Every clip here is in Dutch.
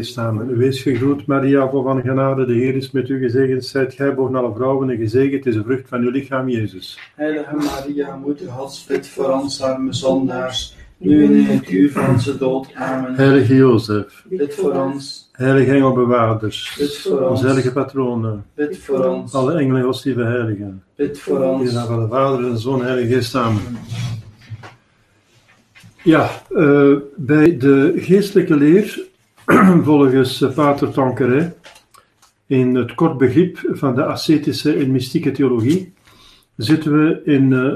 Samen. Wees gegroet, Maria, vol van genade, de Heer is met u gezegend. Zijt gij boven alle vrouwen en gezegend is de vrucht van uw lichaam, Jezus. Heilige Maria, moeder Gods, bid voor ons arme zondaars, nu en in het uur van onze dood. Amen. Heilige Jozef, bid voor ons. Heilige engelbewaarders, bid voor ons. Onze heilige patronen, bid voor ons. Alle engelen, godsdieve heiligen, bid voor ons. In de naam van de Vader en de Zoon, Heilige Geest, amen. Ja, bij de geestelijke leer, volgens pater Tanqueray, in het kort begrip van de ascetische en mystieke theologie, zitten we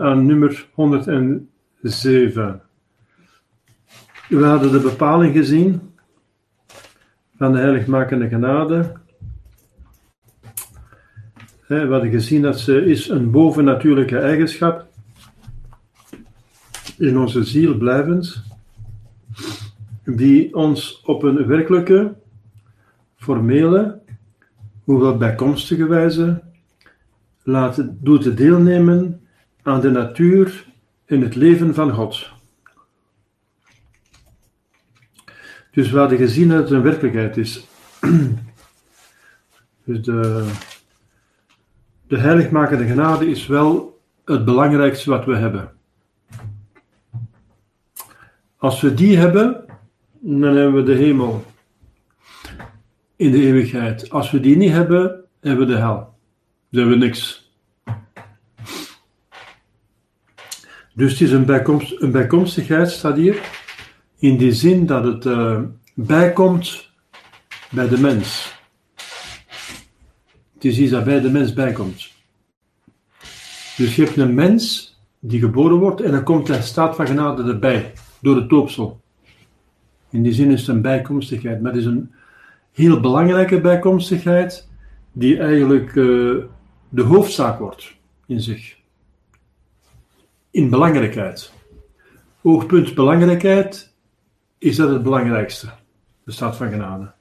aan nummer 107. We hadden de bepaling gezien van de heiligmakende genade. We hadden gezien dat ze is een bovennatuurlijke eigenschap, in onze ziel blijvend, die ons op een werkelijke, formele, hoewel bijkomstige wijze doet deelnemen aan de natuur en het leven van God. Dus we hadden gezien dat het een werkelijkheid is. Dus de heiligmakende genade is wel het belangrijkste wat we hebben. Als we die hebben, dan hebben we de hemel in de eeuwigheid. Als we die niet hebben, hebben we de hel. Dan hebben we niks. Dus het is een bijkomstigheid, staat hier, in die zin dat het bijkomt bij de mens. Het is iets dat bij de mens bijkomt. Dus je hebt een mens die geboren wordt en dan komt de staat van genade erbij, door het doopsel. In die zin is het een bijkomstigheid, maar het is een heel belangrijke bijkomstigheid die eigenlijk de hoofdzaak wordt in zich. In belangrijkheid. Oogpunt belangrijkheid is dat het belangrijkste, de staat van genade.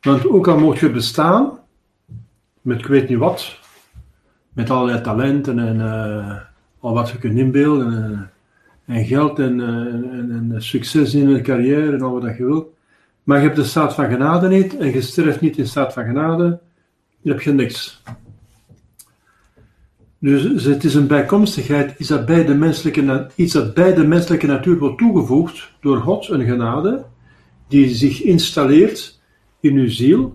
Want ook al mocht je bestaan, met ik weet niet wat, met allerlei talenten en al wat je kunt inbeelden, en geld en succes in een carrière en al wat je wilt. Maar je hebt de staat van genade niet en je sterft niet in staat van genade. Dan heb je niks. Dus het is een bijkomstigheid, is dat bij de menselijke, iets dat bij de menselijke natuur wordt toegevoegd door God, een genade, die zich installeert in uw ziel,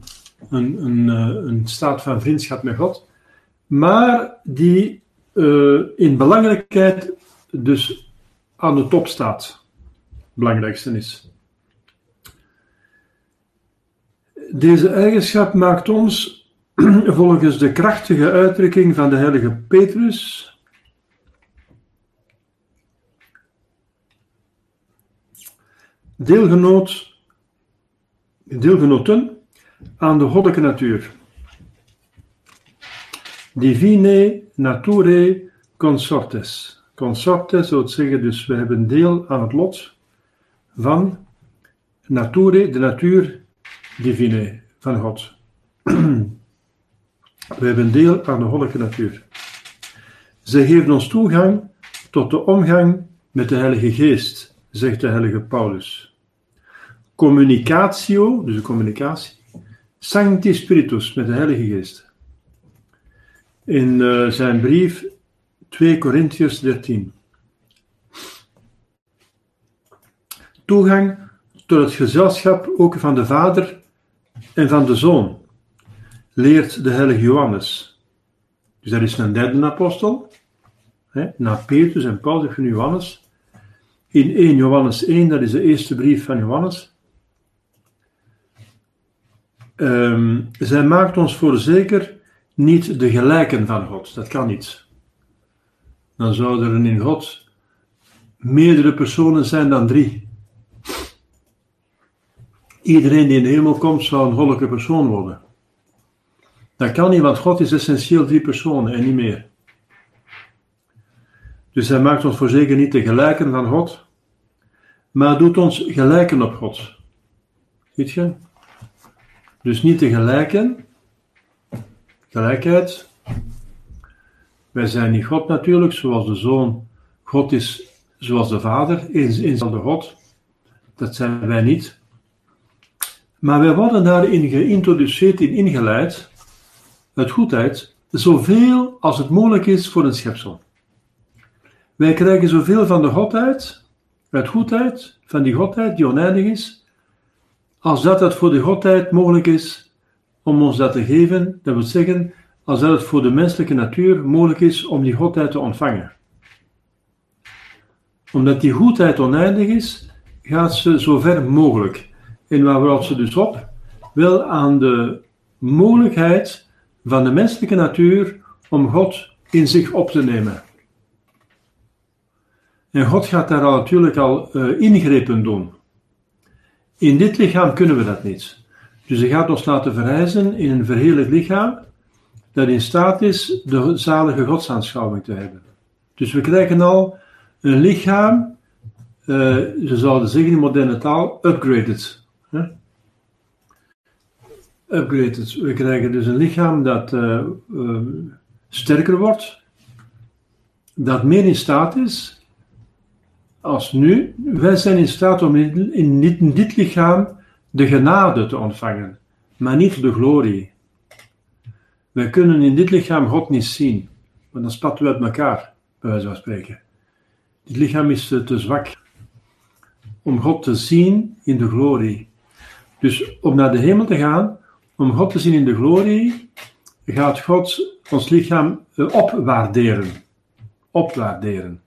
een staat van vriendschap met God, maar die in belangrijkheid dus aan de top staat. Belangrijkste is. Deze eigenschap maakt ons, volgens de krachtige uitdrukking van de heilige Petrus, deelgenoten aan de goddelijke natuur. Divine naturae consortes. Consorte, zou het zeggen, dus we hebben deel aan het lot van nature, de natuur divine van God. We hebben deel aan de goddelijke natuur. Ze geven ons toegang tot de omgang met de Heilige Geest, zegt de heilige Paulus. Communicatio, dus de communicatie, Sancti Spiritus, met de Heilige Geest. In zijn brief 2 Corinthians 13. Toegang tot het gezelschap ook van de Vader en van de Zoon, leert de heilige Johannes. Dus dat is een derde apostel. Hè, na Petrus en Paulus heb je Johannes. In 1 Johannes 1, dat is de eerste brief van Johannes. Zij maakt ons voorzeker niet de gelijken van God. Dat kan niet. Dan zouden er in God meerdere personen zijn dan drie. Iedereen die in de hemel komt, zou een goddelijke persoon worden. Dat kan niet, want God is essentieel drie personen en niet meer. Dus hij maakt ons voorzeker niet de gelijken van God, maar doet ons gelijken op God. Ziet je? Dus niet de gelijken, gelijkheid. Wij zijn niet God natuurlijk, zoals de Zoon God is, zoals de Vader, één is de God. Dat zijn wij niet. Maar wij worden daarin geïntroduceerd en ingeleid, uit goedheid, zoveel als het mogelijk is voor een schepsel. Wij krijgen zoveel van de godheid, uit goedheid, van die godheid die oneindig is, als dat het voor de godheid mogelijk is om ons dat te geven, dat wil zeggen, als dat het voor de menselijke natuur mogelijk is om die godheid te ontvangen. Omdat die goedheid oneindig is, gaat ze zo ver mogelijk. En waar houdt ze dus op? Wel aan de mogelijkheid van de menselijke natuur om God in zich op te nemen. En God gaat daar natuurlijk al ingrepen doen. In dit lichaam kunnen we dat niet. Dus hij gaat ons laten verrijzen in een verheerlijk lichaam dat in staat is de zalige godsaanschouwing te hebben. Dus we krijgen al een lichaam, ze zouden zeggen in moderne taal, upgraded. Upgraded. We krijgen dus een lichaam dat sterker wordt, dat meer in staat is als nu. Wij zijn in staat om in dit lichaam de genade te ontvangen, maar niet de glorie. Wij kunnen in dit lichaam God niet zien, want dan spatten we uit elkaar, bij wijze van spreken. Dit lichaam is te zwak om God te zien in de glorie. Dus om naar de hemel te gaan, om God te zien in de glorie, gaat God ons lichaam opwaarderen. Opwaarderen.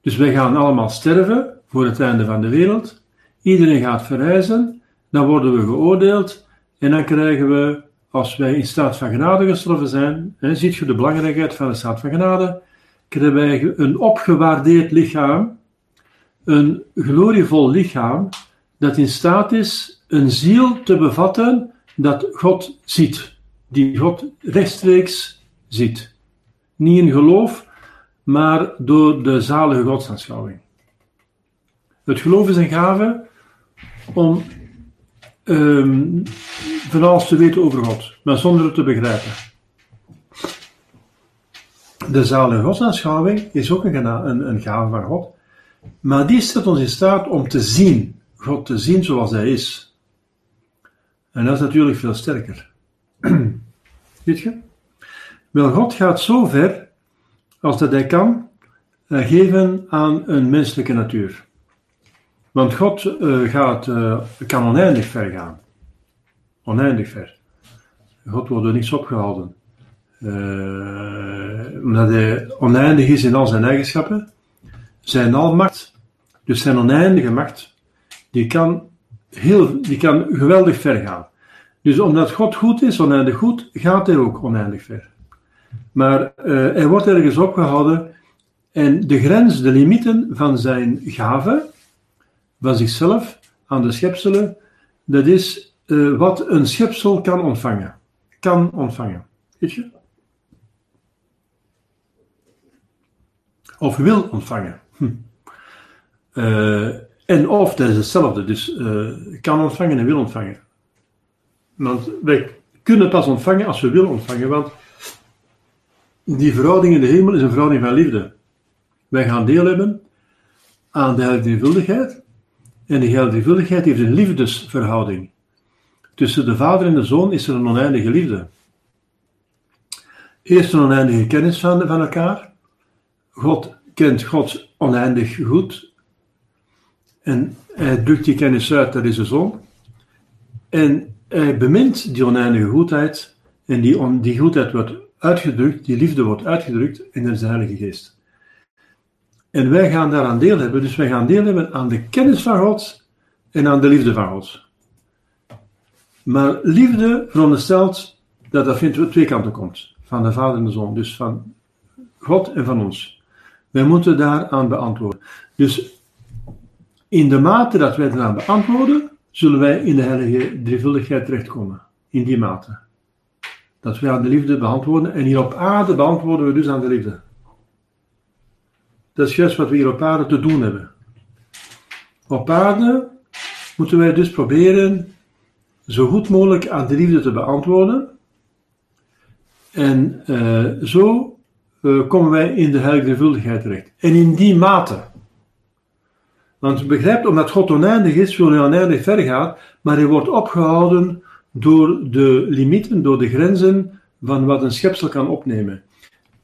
Dus wij gaan allemaal sterven voor het einde van de wereld. Iedereen gaat verrijzen, dan worden we geoordeeld en dan krijgen we, als wij in staat van genade gestorven zijn, ziet je de belangrijkheid van de staat van genade, krijgen wij een opgewaardeerd lichaam, een glorievol lichaam, dat in staat is een ziel te bevatten dat God ziet, die God rechtstreeks ziet. Niet in geloof, maar door de zalige godsaanschouwing. Het geloof is een gave om van alles te weten over God, maar zonder het te begrijpen. De zalige godsaanschouwing is ook een gave van God, maar die stelt ons in staat om te zien, God te zien zoals hij is. En dat is natuurlijk veel sterker. Weet je? Wel, God gaat zo ver als dat hij kan geven aan een menselijke natuur. Want God kan oneindig ver gaan. Oneindig ver. God wordt door niks opgehouden. Omdat hij oneindig is in al zijn eigenschappen. Zijn almacht, dus zijn oneindige macht, die kan geweldig ver gaan. Dus omdat God goed is, oneindig goed, gaat hij ook oneindig ver. Maar hij wordt ergens opgehouden en de grens, de limieten van zijn gave, van zichzelf, aan de schepselen, dat is wat een schepsel kan ontvangen. Kan ontvangen. Weet je? Of wil ontvangen. En of, dat is hetzelfde, dus kan ontvangen en wil ontvangen. Want wij kunnen pas ontvangen als we willen ontvangen, want die verhouding in de hemel is een verhouding van liefde. Wij gaan deel hebben aan de heilige drievuldigheid. En die heilige drievuldigheid heeft een liefdesverhouding. Tussen de Vader en de Zoon is er een oneindige liefde. Eerst een oneindige kennis van elkaar. God kent God oneindig goed. En hij drukt die kennis uit, dat is de Zoon. En hij bemint die oneindige goedheid. En die goedheid wordt uitgedrukt, die liefde wordt uitgedrukt. En dat is de Heilige Geest. En wij gaan daaraan deel hebben. Dus wij gaan deel hebben aan de kennis van God en aan de liefde van God. Maar liefde veronderstelt dat dat van twee kanten komt. Van de Vader en de Zoon. Dus van God en van ons. Wij moeten daaraan beantwoorden. Dus in de mate dat wij daaraan beantwoorden, zullen wij in de heilige drievuldigheid terechtkomen. In die mate. Dat wij aan de liefde beantwoorden. En hier op aarde beantwoorden we dus aan de liefde. Dat is juist wat we hier op aarde te doen hebben. Op aarde moeten wij dus proberen zo goed mogelijk aan de liefde te beantwoorden. En zo komen wij in de heilige drievuldigheid terecht. En in die mate Want begrijpt, omdat God oneindig is, wil hij oneindig ver gaan, maar hij wordt opgehouden door de limieten, door de grenzen van wat een schepsel kan opnemen.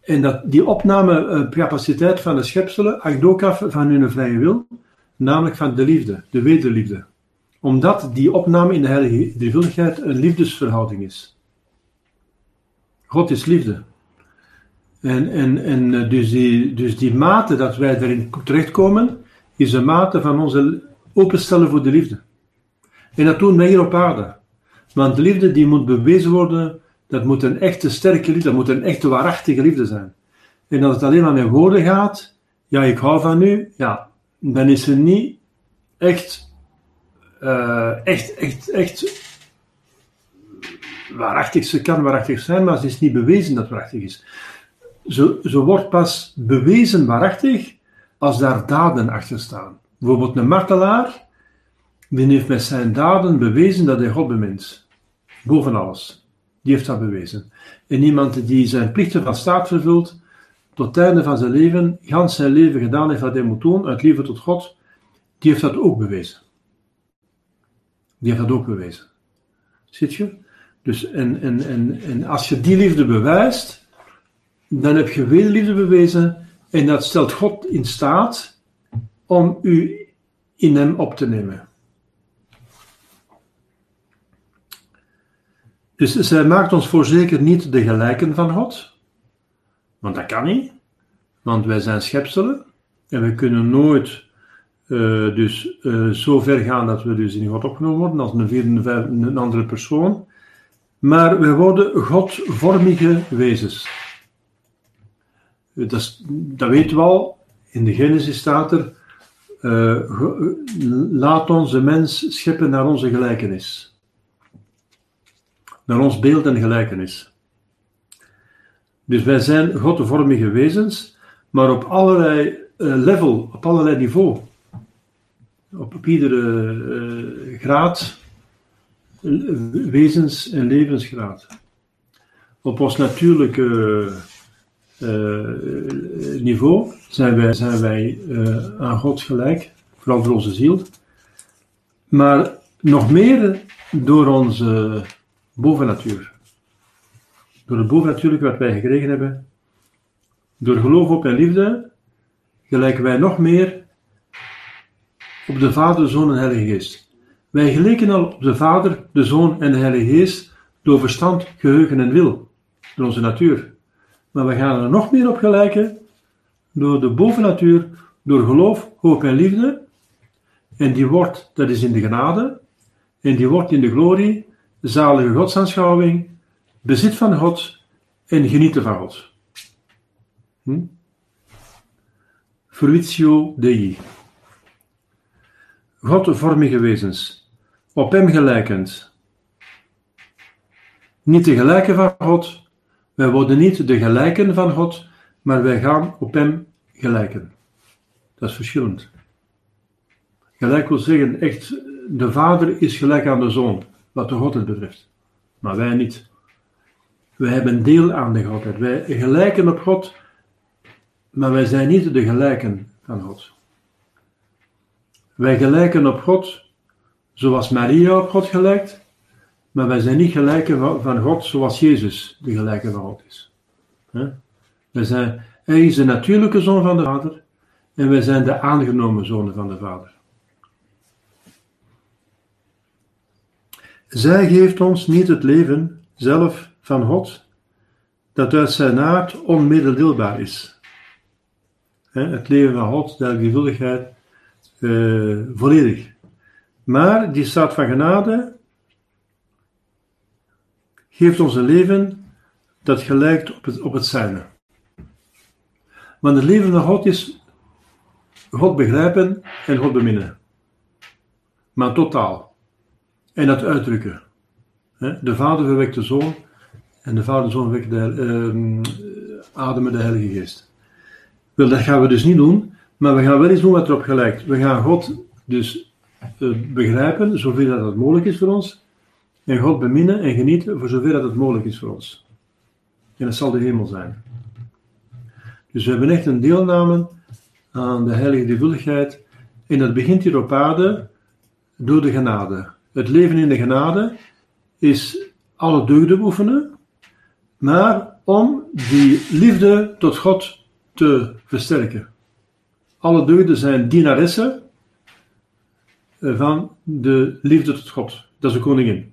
En dat die opnamecapaciteit van de schepselen hangt ook af van hun vrije wil, namelijk van de liefde, de wederliefde. Omdat die opname in de heilige drievuldigheid een liefdesverhouding is. God is liefde. En dus die mate dat wij erin terechtkomen, is een mate van onze openstellen voor de liefde. En dat doen wij hier op aarde. Want de liefde die moet bewezen worden, dat moet een echte sterke liefde, dat moet een echte waarachtige liefde zijn. En als het alleen maar met woorden gaat, ja ik hou van u, ja, dan is er niet echt, echt waarachtig. Ze kan waarachtig zijn, maar ze is niet bewezen dat waarachtig is. Ze wordt pas bewezen waarachtig als daar daden achter staan. Bijvoorbeeld een martelaar, die heeft met zijn daden bewezen dat hij God bemint. Boven alles. Die heeft dat bewezen. En iemand die zijn plichten van staat vervult, tot het einde van zijn leven, gans zijn leven gedaan heeft wat hij moet doen, uit liefde tot God, die heeft dat ook bewezen. Ziet je? Dus, en als je die liefde bewijst, dan heb je wederliefde bewezen, en dat stelt God in staat om u in hem op te nemen. Dus zij maakt ons voorzeker niet de gelijken van God, want dat kan niet, want wij zijn schepselen en we kunnen nooit zo ver gaan dat we dus in God opgenomen worden als een vierde, vijfde, een andere persoon, maar wij worden godvormige wezens. Dat weten we al, in de Genesis staat er, laat ons de mens scheppen naar onze gelijkenis. Naar ons beeld en gelijkenis. Dus wij zijn godvormige wezens, maar op allerlei level, op allerlei niveau. Op iedere graad, wezens- en levensgraad. Op ons natuurlijke niveau zijn wij aan God gelijk, vooral voor onze ziel, maar nog meer door onze bovennatuur, door het bovennatuurlijke wat wij gekregen hebben. Door geloof, hoop en liefde gelijken wij nog meer op de Vader, Zoon en Heilige Geest. Wij gelijken al op de Vader, de Zoon en de Heilige Geest door verstand, geheugen en wil, door onze natuur. Maar we gaan er nog meer op gelijken door de bovennatuur, door geloof, hoop en liefde. En die wordt, dat is in de genade, en die wordt in de glorie, zalige godsaanschouwing, bezit van God en genieten van God. Fruitio Dei. Godvormige wezens, op hem gelijkend. Niet de gelijke van God. Wij worden niet de gelijken van God, maar wij gaan op hem gelijken. Dat is verschillend. Gelijk wil zeggen, echt, de Vader is gelijk aan de Zoon, wat de Godheid betreft. Maar wij niet. Wij hebben deel aan de Godheid. Wij gelijken op God, maar wij zijn niet de gelijken van God. Wij gelijken op God, zoals Maria op God gelijkt. Maar wij zijn niet gelijken van God zoals Jezus de gelijke van God is. Hij is de natuurlijke zoon van de Vader en wij zijn de aangenomen zonen van de Vader. Zij geeft ons niet het leven zelf van God, dat uit zijn aard onmededeelbaar is. Het leven van God, de drievuldigheid, volledig. Maar die staat van genade geeft ons een leven dat gelijkt op het zijne. Want het leven van God is God begrijpen en God beminnen. Maar totaal. En dat uitdrukken. De Vader verwekt de Zoon en de Vader en Zoon verwekt ademen de Heilige Geest. Wel, dat gaan we dus niet doen, maar we gaan wel eens doen wat erop gelijkt. We gaan God dus begrijpen, zoveel dat het mogelijk is voor ons. En God beminnen en genieten voor zover dat het mogelijk is voor ons. En dat zal de hemel zijn. Dus we hebben echt een deelname aan de heilige drievuldigheid En dat begint hier op aarde door de genade. Het leven in de genade is alle deugden oefenen, maar om die liefde tot God te versterken. Alle deugden zijn dienaressen van de liefde tot God. Dat is de koningin.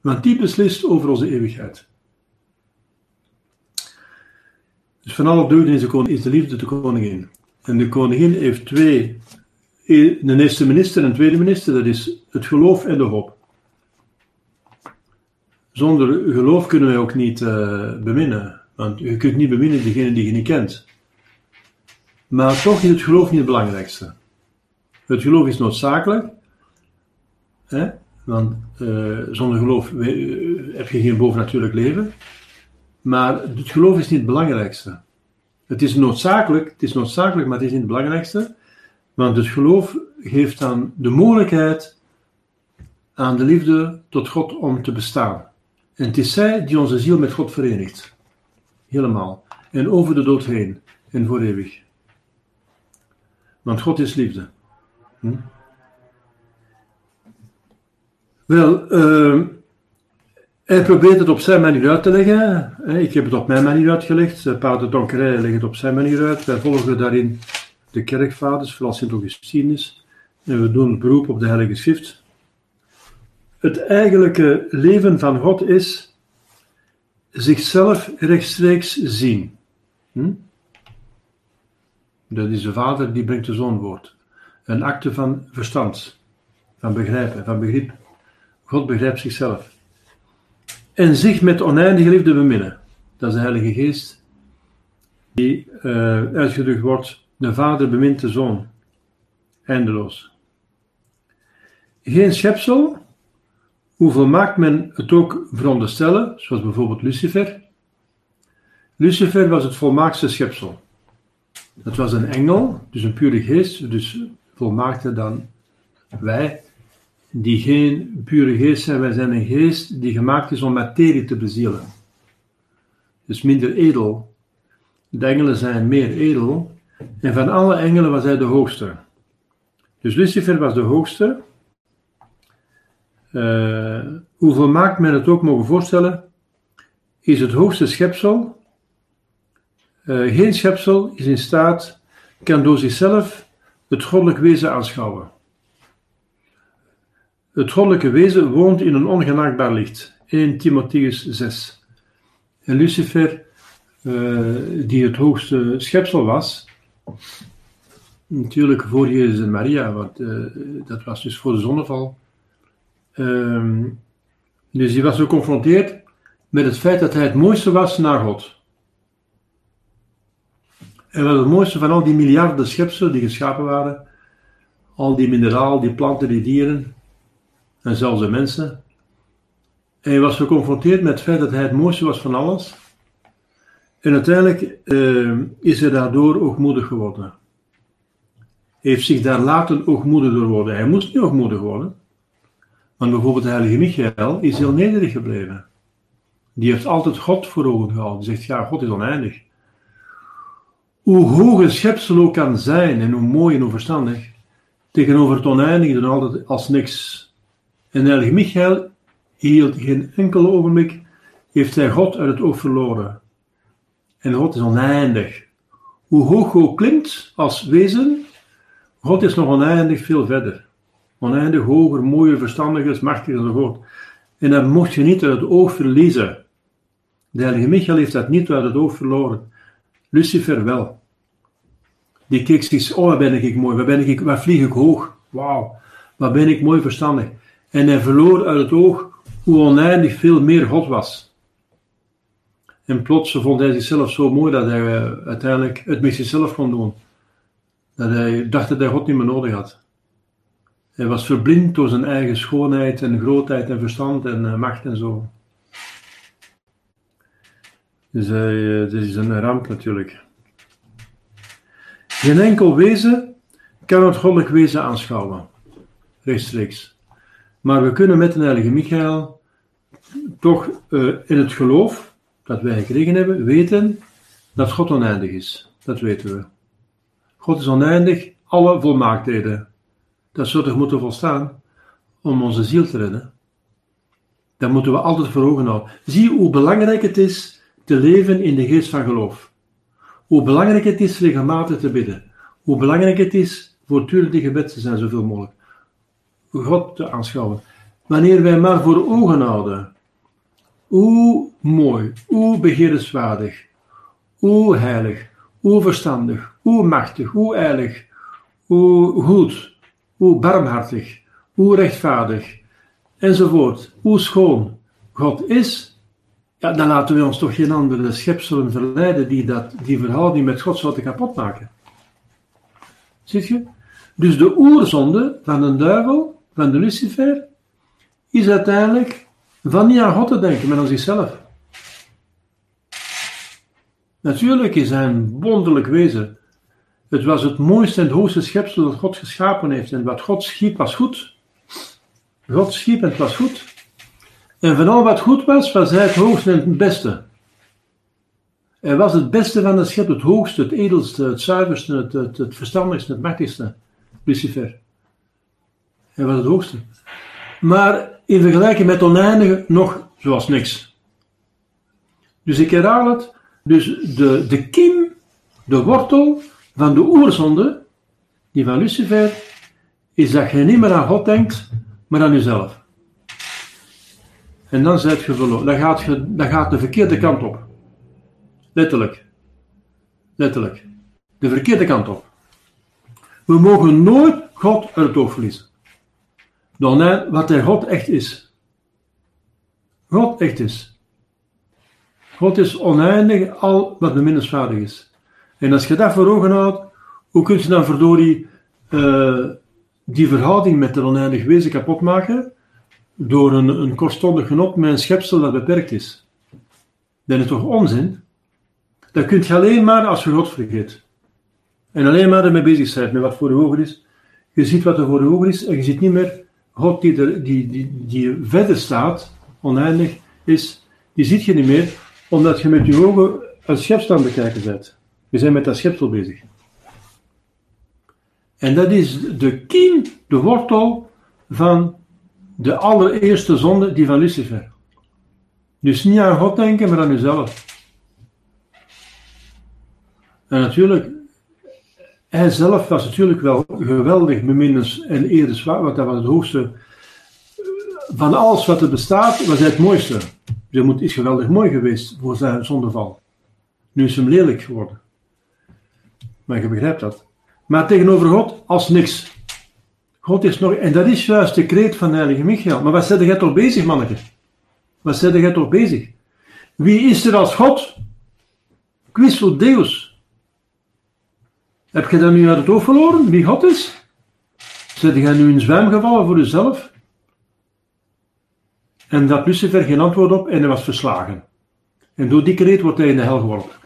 Want die beslist over onze eeuwigheid. Dus van alle deugden is de liefde de koningin. En de koningin heeft twee, de eerste minister en de tweede minister, dat is het geloof en de hoop. Zonder geloof kunnen wij ook niet beminnen. Want je kunt niet beminnen degene die je niet kent. Maar toch is het geloof niet het belangrijkste. Het geloof is noodzakelijk. Hè? Want zonder geloof heb je geen bovennatuurlijk leven. Maar het geloof is niet het belangrijkste. Het is noodzakelijk, maar het is niet het belangrijkste. Want het geloof geeft dan de mogelijkheid aan de liefde tot God om te bestaan. En het is zij die onze ziel met God verenigt. Helemaal. En over de dood heen. En voor eeuwig. Want God is liefde. Wel, hij probeert het op zijn manier uit te leggen. Ik heb het op mijn manier uitgelegd. Pater Tanqueray legt het op zijn manier uit. Wij volgen daarin de kerkvaders, vooral Sint-Augustinus. En we doen het beroep op de Heilige Schrift. Het eigenlijke leven van God is zichzelf rechtstreeks zien. Dat is de Vader die brengt de Zoon woord. Een acte van verstand, van begrijpen, van begrip. God begrijpt zichzelf. En zich met oneindige liefde beminnen. Dat is de Heilige Geest die uitgedrukt wordt. De Vader bemint de Zoon. Eindeloos. Geen schepsel, hoe volmaakt men het ook veronderstellen, zoals bijvoorbeeld Lucifer. Lucifer was het volmaakste schepsel. Dat was een engel, dus een pure geest, dus volmaakter dan wij, die geen pure geest zijn. Wij zijn een geest die gemaakt is om materie te bezielen. Dus minder edel. De engelen zijn meer edel. En van alle engelen was hij de hoogste. Dus Lucifer was de hoogste. Hoe volmaakt men het ook mogen voorstellen, is het hoogste schepsel. Geen schepsel is in staat, kan door zichzelf het goddelijk wezen aanschouwen. Het goddelijke wezen woont in een ongenaakbaar licht. 1 Timotheüs 6. En Lucifer, die het hoogste schepsel was, natuurlijk voor Jezus en Maria, want dat was dus voor de zonneval. Dus die was geconfronteerd met het feit dat hij het mooiste was na God. En wat het mooiste van al die miljarden schepselen die geschapen waren, al die mineraal, die planten, die dieren, en zelfs de mensen. En hij was geconfronteerd met het feit dat hij het mooiste was van alles. En uiteindelijk is hij daardoor oogmoedig geworden. Hij heeft zich daar later oogmoedig door worden. Hij moest niet oogmoedig worden. Want bijvoorbeeld de heilige Michael is heel nederig gebleven. Die heeft altijd God voor ogen gehouden. Die zegt, ja, God is oneindig. Hoe hoog een schepsel ook kan zijn, en hoe mooi en hoe verstandig, tegenover het oneindige dan altijd als niks. En de heilige Michael hield geen enkel ogenblik, heeft hij God uit het oog verloren. En God is oneindig. Hoe hoog ook klimt als wezen, God is nog oneindig veel verder. Oneindig hoger, mooier, verstandiger, machtiger enzovoort. En dat mocht je niet uit het oog verliezen. De heilige Michael heeft dat niet uit het oog verloren. Lucifer wel. Die keek zich, oh, waar ben ik mooi, waar vlieg ik hoog, wauw, waar ben ik mooi verstandig. En hij verloor uit het oog hoe oneindig veel meer God was. En plots vond hij zichzelf zo mooi dat hij uiteindelijk het met zichzelf kon doen. Dat hij dacht dat hij God niet meer nodig had. Hij was verblind door zijn eigen schoonheid en grootheid en verstand en macht en zo. Dus dit is een ramp natuurlijk. Geen enkel wezen kan het goddelijk wezen aanschouwen. Rechtstreeks. Maar we kunnen met de heilige Michael toch in het geloof dat wij gekregen hebben, weten dat God oneindig is. Dat weten we. God is oneindig, alle volmaaktheden. Dat zou toch moeten volstaan om onze ziel te redden? Dat moeten we altijd voor ogen houden. Zie hoe belangrijk het is te leven in de geest van geloof. Hoe belangrijk het is regelmatig te bidden. Hoe belangrijk het is voortdurend in gebed te zijn, zoveel mogelijk. God te aanschouwen. Wanneer wij maar voor ogen houden. Hoe mooi, hoe begeerenswaardig, hoe heilig, hoe verstandig, hoe machtig, hoe heilig, hoe goed, hoe barmhartig, hoe rechtvaardig, enzovoort, hoe schoon God is, ja, dan laten we ons toch geen andere schepselen verleiden die verhouding met God zouden kapot maken. Ziet je? Dus de oerzonde van de duivel, van de Lucifer, is uiteindelijk van niet aan God te denken, maar aan zichzelf. Natuurlijk is hij een wonderlijk wezen. Het was het mooiste en het hoogste schepsel dat God geschapen heeft. En wat God schiep was goed. God schiep en het was goed. En van al wat goed was, was hij het hoogste en het beste. Hij was het beste van de schepsel, het hoogste, het edelste, het zuiverste, het verstandigste, het machtigste. Lucifer. Hij was het hoogste. Maar in vergelijking met oneindige nog zoals niks. Dus ik herhaal het. Dus de kiem, de wortel van de oerzonde, die van Lucifer, is dat je niet meer aan God denkt, maar aan jezelf. En dan zijt je verloren. Dan gaat de verkeerde kant op. Letterlijk. Letterlijk. De verkeerde kant op. We mogen nooit God uit het oog verliezen. Dan wat hij God echt is. God echt is. God is oneindig al wat beminnenswaardig is. En als je dat voor ogen houdt, hoe kun je dan verdorie die verhouding met de oneindig wezen kapot maken door een kortstondig genot met een schepsel dat beperkt is? Dat is toch onzin? Dat kun je alleen maar als je God vergeet. En alleen maar ermee bezig bent met wat voor je ogen is. Je ziet wat er voor je ogen is en je ziet niet meer God die verder staat, oneindig is, die ziet je niet meer, omdat je met je ogen een schepsel aan het bekijken bent. We zijn met dat schepsel bezig. En dat is de kiem, de wortel van de allereerste zonde, die van Lucifer. Dus niet aan God denken, maar aan jezelf. En natuurlijk, hij zelf was natuurlijk wel geweldig beminnens en eerenswaardig, want dat was het hoogste. Van alles wat er bestaat, was hij het mooiste. Dus hij is geweldig mooi geweest voor zijn zondeval. Nu is hem lelijk geworden. Maar je begrijpt dat. Maar tegenover God als niks. God is nog... En dat is juist de kreet van de heilige Michael. Maar wat zet jij toch bezig, manneke? Wat zet jij toch bezig? Wie is er als God? Quis ut Deus? Heb je dat nu uit het oog verloren? Wie God is? Zet jij nu in zwijm gevallen voor jezelf? En dat Lucifer geen antwoord op en hij was verslagen. En door die kreet wordt hij in de hel geworpen.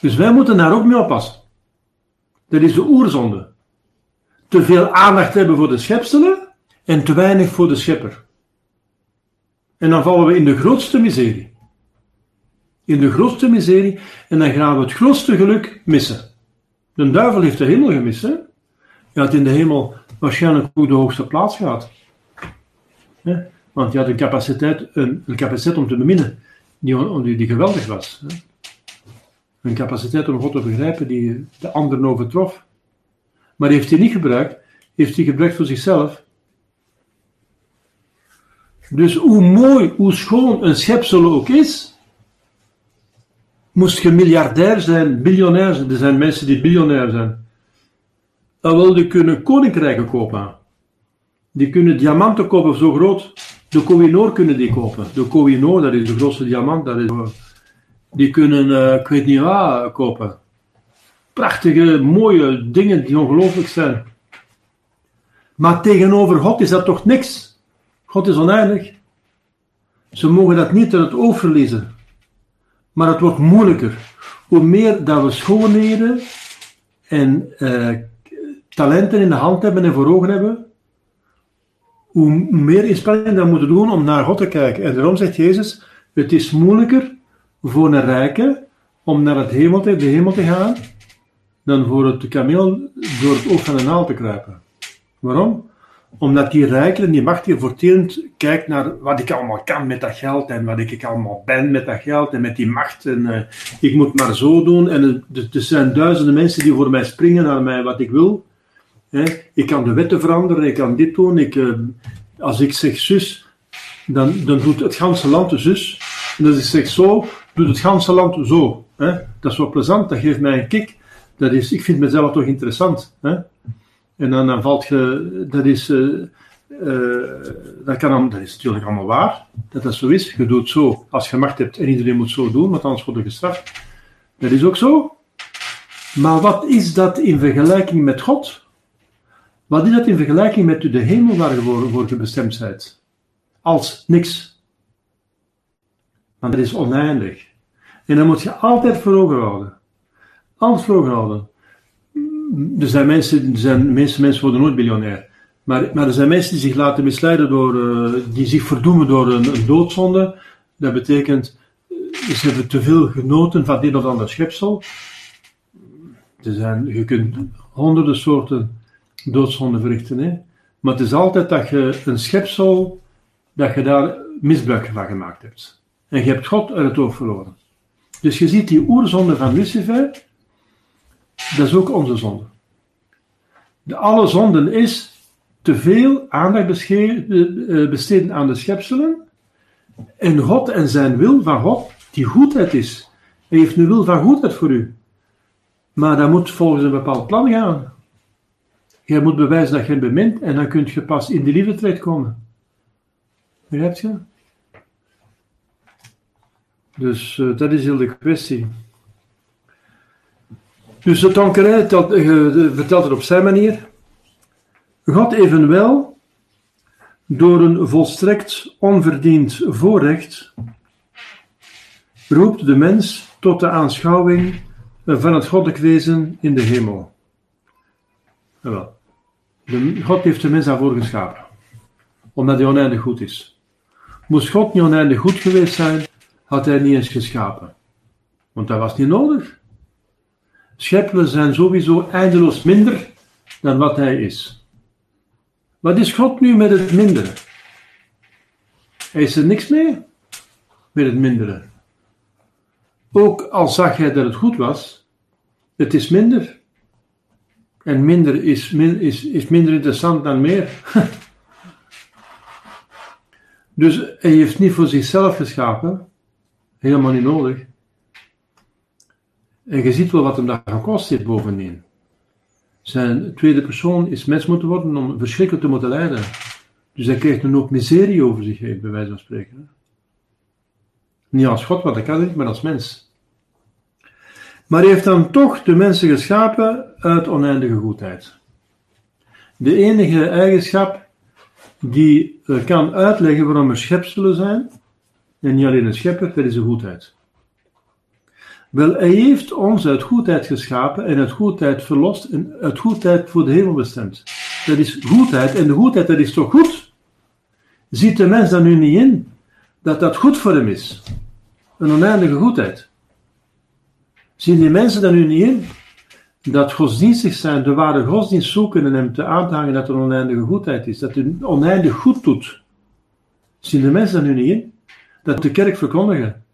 Dus wij moeten daar ook mee oppassen. Dat is de oerzonde. Te veel aandacht hebben voor de schepselen en te weinig voor de schepper. En dan vallen we in de grootste miserie. In de grootste miserie en dan gaan we het grootste geluk missen. De duivel heeft de hemel gemist. Hè? Hij had in de hemel waarschijnlijk ook de hoogste plaats gehad. Hè? Want hij had een capaciteit om te beminnen die geweldig was. Hè? Een capaciteit om God te begrijpen die de anderen overtrof. Maar heeft hij niet gebruikt, heeft hij gebruikt voor zichzelf. Dus hoe mooi, hoe schoon een schepsel ook is, moest je miljardair zijn, biljonair zijn. Er zijn mensen die biljonair zijn. Alhoewel, die kunnen koninkrijken kopen. Die kunnen diamanten kopen, zo groot. De Koh-i-Noor kunnen die kopen. De Koh-i-Noor, dat is de grootste diamant, dat is... Die kunnen, ik weet niet waar, kopen. Prachtige, mooie dingen die ongelooflijk zijn. Maar tegenover God is dat toch niks. God is oneindig. Ze mogen dat niet uit het oog verliezen. Maar het wordt moeilijker. Hoe meer dat we schoonheden en talenten in de hand hebben en voor ogen hebben, hoe meer inspanning dat we moeten doen om naar God te kijken. En daarom zegt Jezus, het is moeilijker voor een rijke om naar de hemel te gaan, dan voor het kameel door het oog van de naald te kruipen. Waarom? Omdat die rijkelen, die macht hier voortdurend kijkt naar wat ik allemaal kan met dat geld en wat ik allemaal ben met dat geld en met die macht en ik moet maar zo doen en er zijn duizenden mensen die voor mij springen naar mij wat ik wil. Hè? Ik kan de wetten veranderen, ik kan dit doen, als ik zeg zus, dan doet het ganse land de zus en als ik zeg zo, doet het ganse land zo. Hè? Dat is wel plezant, dat geeft mij een kick. Ik vind mezelf toch interessant. Hè? En dan valt je... Dat is natuurlijk allemaal waar. Dat zo is. Je doet zo. Als je macht hebt en iedereen moet zo doen. Want anders wordt je gestraft. Dat is ook zo. Maar wat is dat in vergelijking met God? Wat is dat in vergelijking met de hemel waar je voor bestemd bent? Als niks. Want dat is oneindig. En dan moet je altijd voor ogen houden. Alles voor ogen houden. De meeste mensen worden nooit biljonair. Maar er zijn mensen die zich laten misleiden door... die zich verdoemen door een doodzonde. Dat betekent... ze hebben te veel genoten van dit of ander schepsel. Je kunt honderden soorten doodzonden verrichten. Hè? Maar het is altijd dat je een schepsel... dat je daar misbruik van gemaakt hebt. En je hebt God uit het oog verloren. Dus je ziet die oerzonde van Lucifer... dat is ook onze zonde. Alle zonden is te veel aandacht besteden aan de schepselen en God en zijn wil van God, die goedheid is. Hij heeft een wil van goedheid voor u. Maar dat moet volgens een bepaald plan gaan. Jij moet bewijzen dat je hem bemint en dan kun je pas in de liefde terechtkomen. Begrijpt je? Dus dat is heel de kwestie. Dus de Tanqueray vertelt het op zijn manier. God evenwel, door een volstrekt onverdiend voorrecht, roept de mens tot de aanschouwing van het goddelijk wezen in de hemel. Jawel. God heeft de mens daarvoor geschapen, omdat hij oneindig goed is. Moest God niet oneindig goed geweest zijn, had hij niet eens geschapen. Want dat was niet nodig. Schepselen zijn sowieso eindeloos minder dan wat hij is. Wat is God nu met het mindere? Hij is er niks mee met het mindere. Ook al zag hij dat het goed was, het is minder. En minder is minder interessant dan meer. Dus hij heeft niet voor zichzelf geschapen, helemaal niet nodig. En je ziet wel wat hem daar gekost heeft bovendien. Zijn tweede persoon is mens moeten worden om verschrikkelijk te moeten lijden. Dus hij krijgt een hoop miserie over zich heen, bij wijze van spreken. Niet als God, want dat kan niet, maar als mens. Maar hij heeft dan toch de mensen geschapen uit oneindige goedheid. De enige eigenschap die kan uitleggen waarom er schepselen zijn, en niet alleen een schepper, dat is de goedheid. Wel, hij heeft ons uit goedheid geschapen en uit goedheid verlost en uit goedheid voor de hemel bestemd. Dat is goedheid en de goedheid, dat is toch goed? Ziet de mens dan nu niet in dat dat goed voor hem is? Een oneindige goedheid. Zien die mensen dan nu niet in dat godsdienstig zijn, de ware godsdienst zoeken en hem te aanhangen dat er een oneindige goedheid is, dat hij oneindig goed doet? Zien de mensen dan nu niet in dat de kerk verkondigen?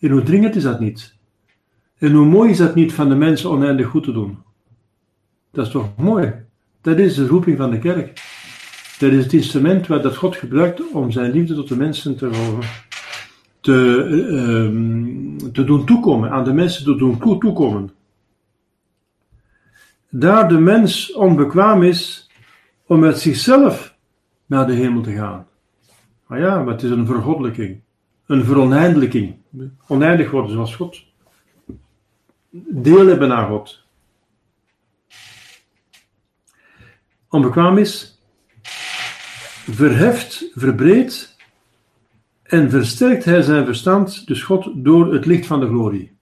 En hoe dringend is dat niet? En hoe mooi is dat niet van de mensen oneindig goed te doen? Dat is toch mooi? Dat is de roeping van de kerk. Dat is het instrument dat God gebruikt om zijn liefde tot de mensen te doen toekomen. Aan de mensen te doen toekomen. Daar de mens onbekwaam is om uit zichzelf naar de hemel te gaan. Maar ja, maar het is een vergoddelijking. Een veroneindelijking. Oneindig worden zoals God. Deel hebben aan God. Onbekwaam is, verheft, verbreedt en versterkt hij zijn verstand, dus God, door het licht van de glorie.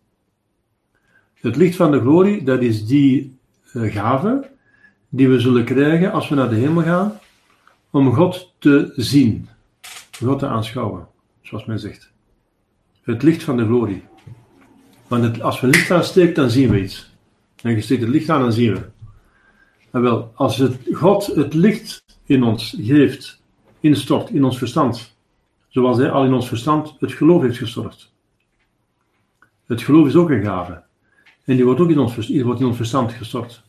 Het licht van de glorie, dat is die gave die we zullen krijgen als we naar de hemel gaan, om God te zien, God te aanschouwen, zoals men zegt. Het licht van de glorie. Want als we licht aansteken, dan zien we iets. en je steekt het licht aan en zien we. En wel, als God het licht in ons geeft, instort in ons verstand, zoals hij al in ons verstand het geloof heeft gestort. Het geloof is ook een gave. En die wordt ook in ons verstand gestort.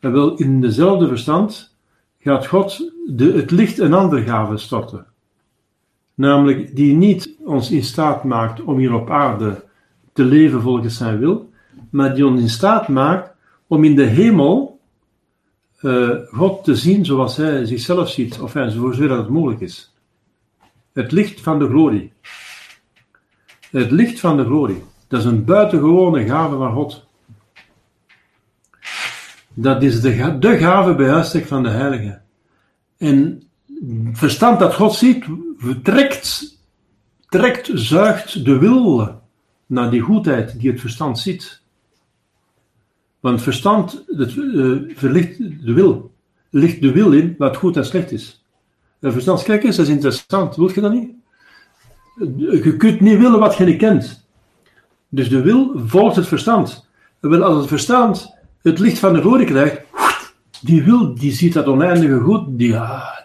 En wel, in dezelfde verstand gaat God het licht een andere gave storten. Namelijk die niet ons in staat maakt om hier op aarde te leven volgens zijn wil, maar die ons in staat maakt om in de hemel God te zien zoals hij zichzelf ziet, of hij voor zover dat het mogelijk is. Het licht van de glorie. Het licht van de glorie. Dat is een buitengewone gave van God. Dat is de gave bij uitstek van de heilige. En het verstand dat God ziet, zuigt de wil naar die goedheid die het verstand ziet. Want het verstand verlicht de wil. Ligt de wil in wat goed en slecht is. En verstandskijk is, dat is interessant. Wil je dat niet? Je kunt niet willen wat je niet kent. Dus de wil volgt het verstand. En als het verstand het licht van de glorie krijgt, die wil, die ziet dat oneindige goed, die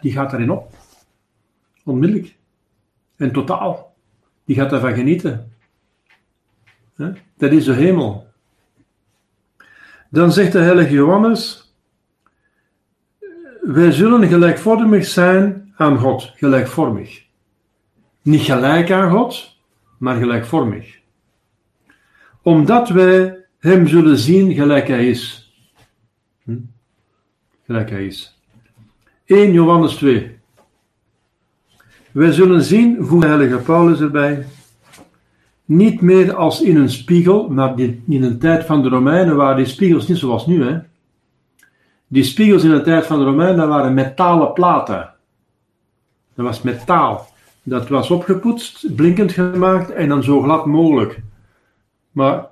gaat daarin op. Onmiddellijk. En totaal. Die gaat daarvan genieten. Dat is de hemel. Dan zegt de heilige Johannes, wij zullen gelijkvormig zijn aan God. Gelijkvormig. Niet gelijk aan God, maar gelijkvormig. Omdat wij hem zullen zien gelijk hij is. Gelijk hij is. 1 Johannes 2. Wij zullen zien, voegt heilige Paulus erbij, niet meer als in een spiegel, maar in een tijd van de Romeinen waren die spiegels niet zoals nu. Hè? Die spiegels in de tijd van de Romeinen waren metalen platen. Dat was metaal. Dat was opgepoetst, blinkend gemaakt en dan zo glad mogelijk. Maar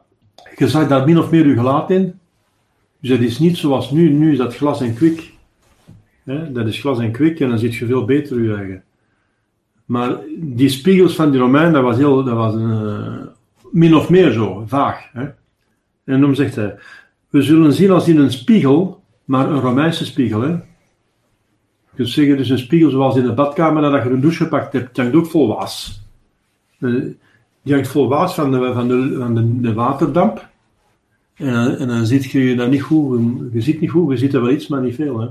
je zag daar min of meer je gelaat in. Dus dat is niet zoals nu. Nu is dat glas en kwik. Hè? Dat is glas en kwik en dan zit je veel beter je eigen. Maar die spiegels van die Romein, dat was min of meer zo, vaag. Hè? En dan zegt hij, we zullen zien als in een spiegel, maar een Romeinse spiegel. Hè? Je kunt zeggen, dus een spiegel zoals in de badkamer, nadat je een douche gepakt hebt, die hangt ook vol waas. Die hangt vol waas van de waterdamp. En dan zit je dat niet goed, je ziet niet goed, je ziet er wel iets, maar niet veel. Hè?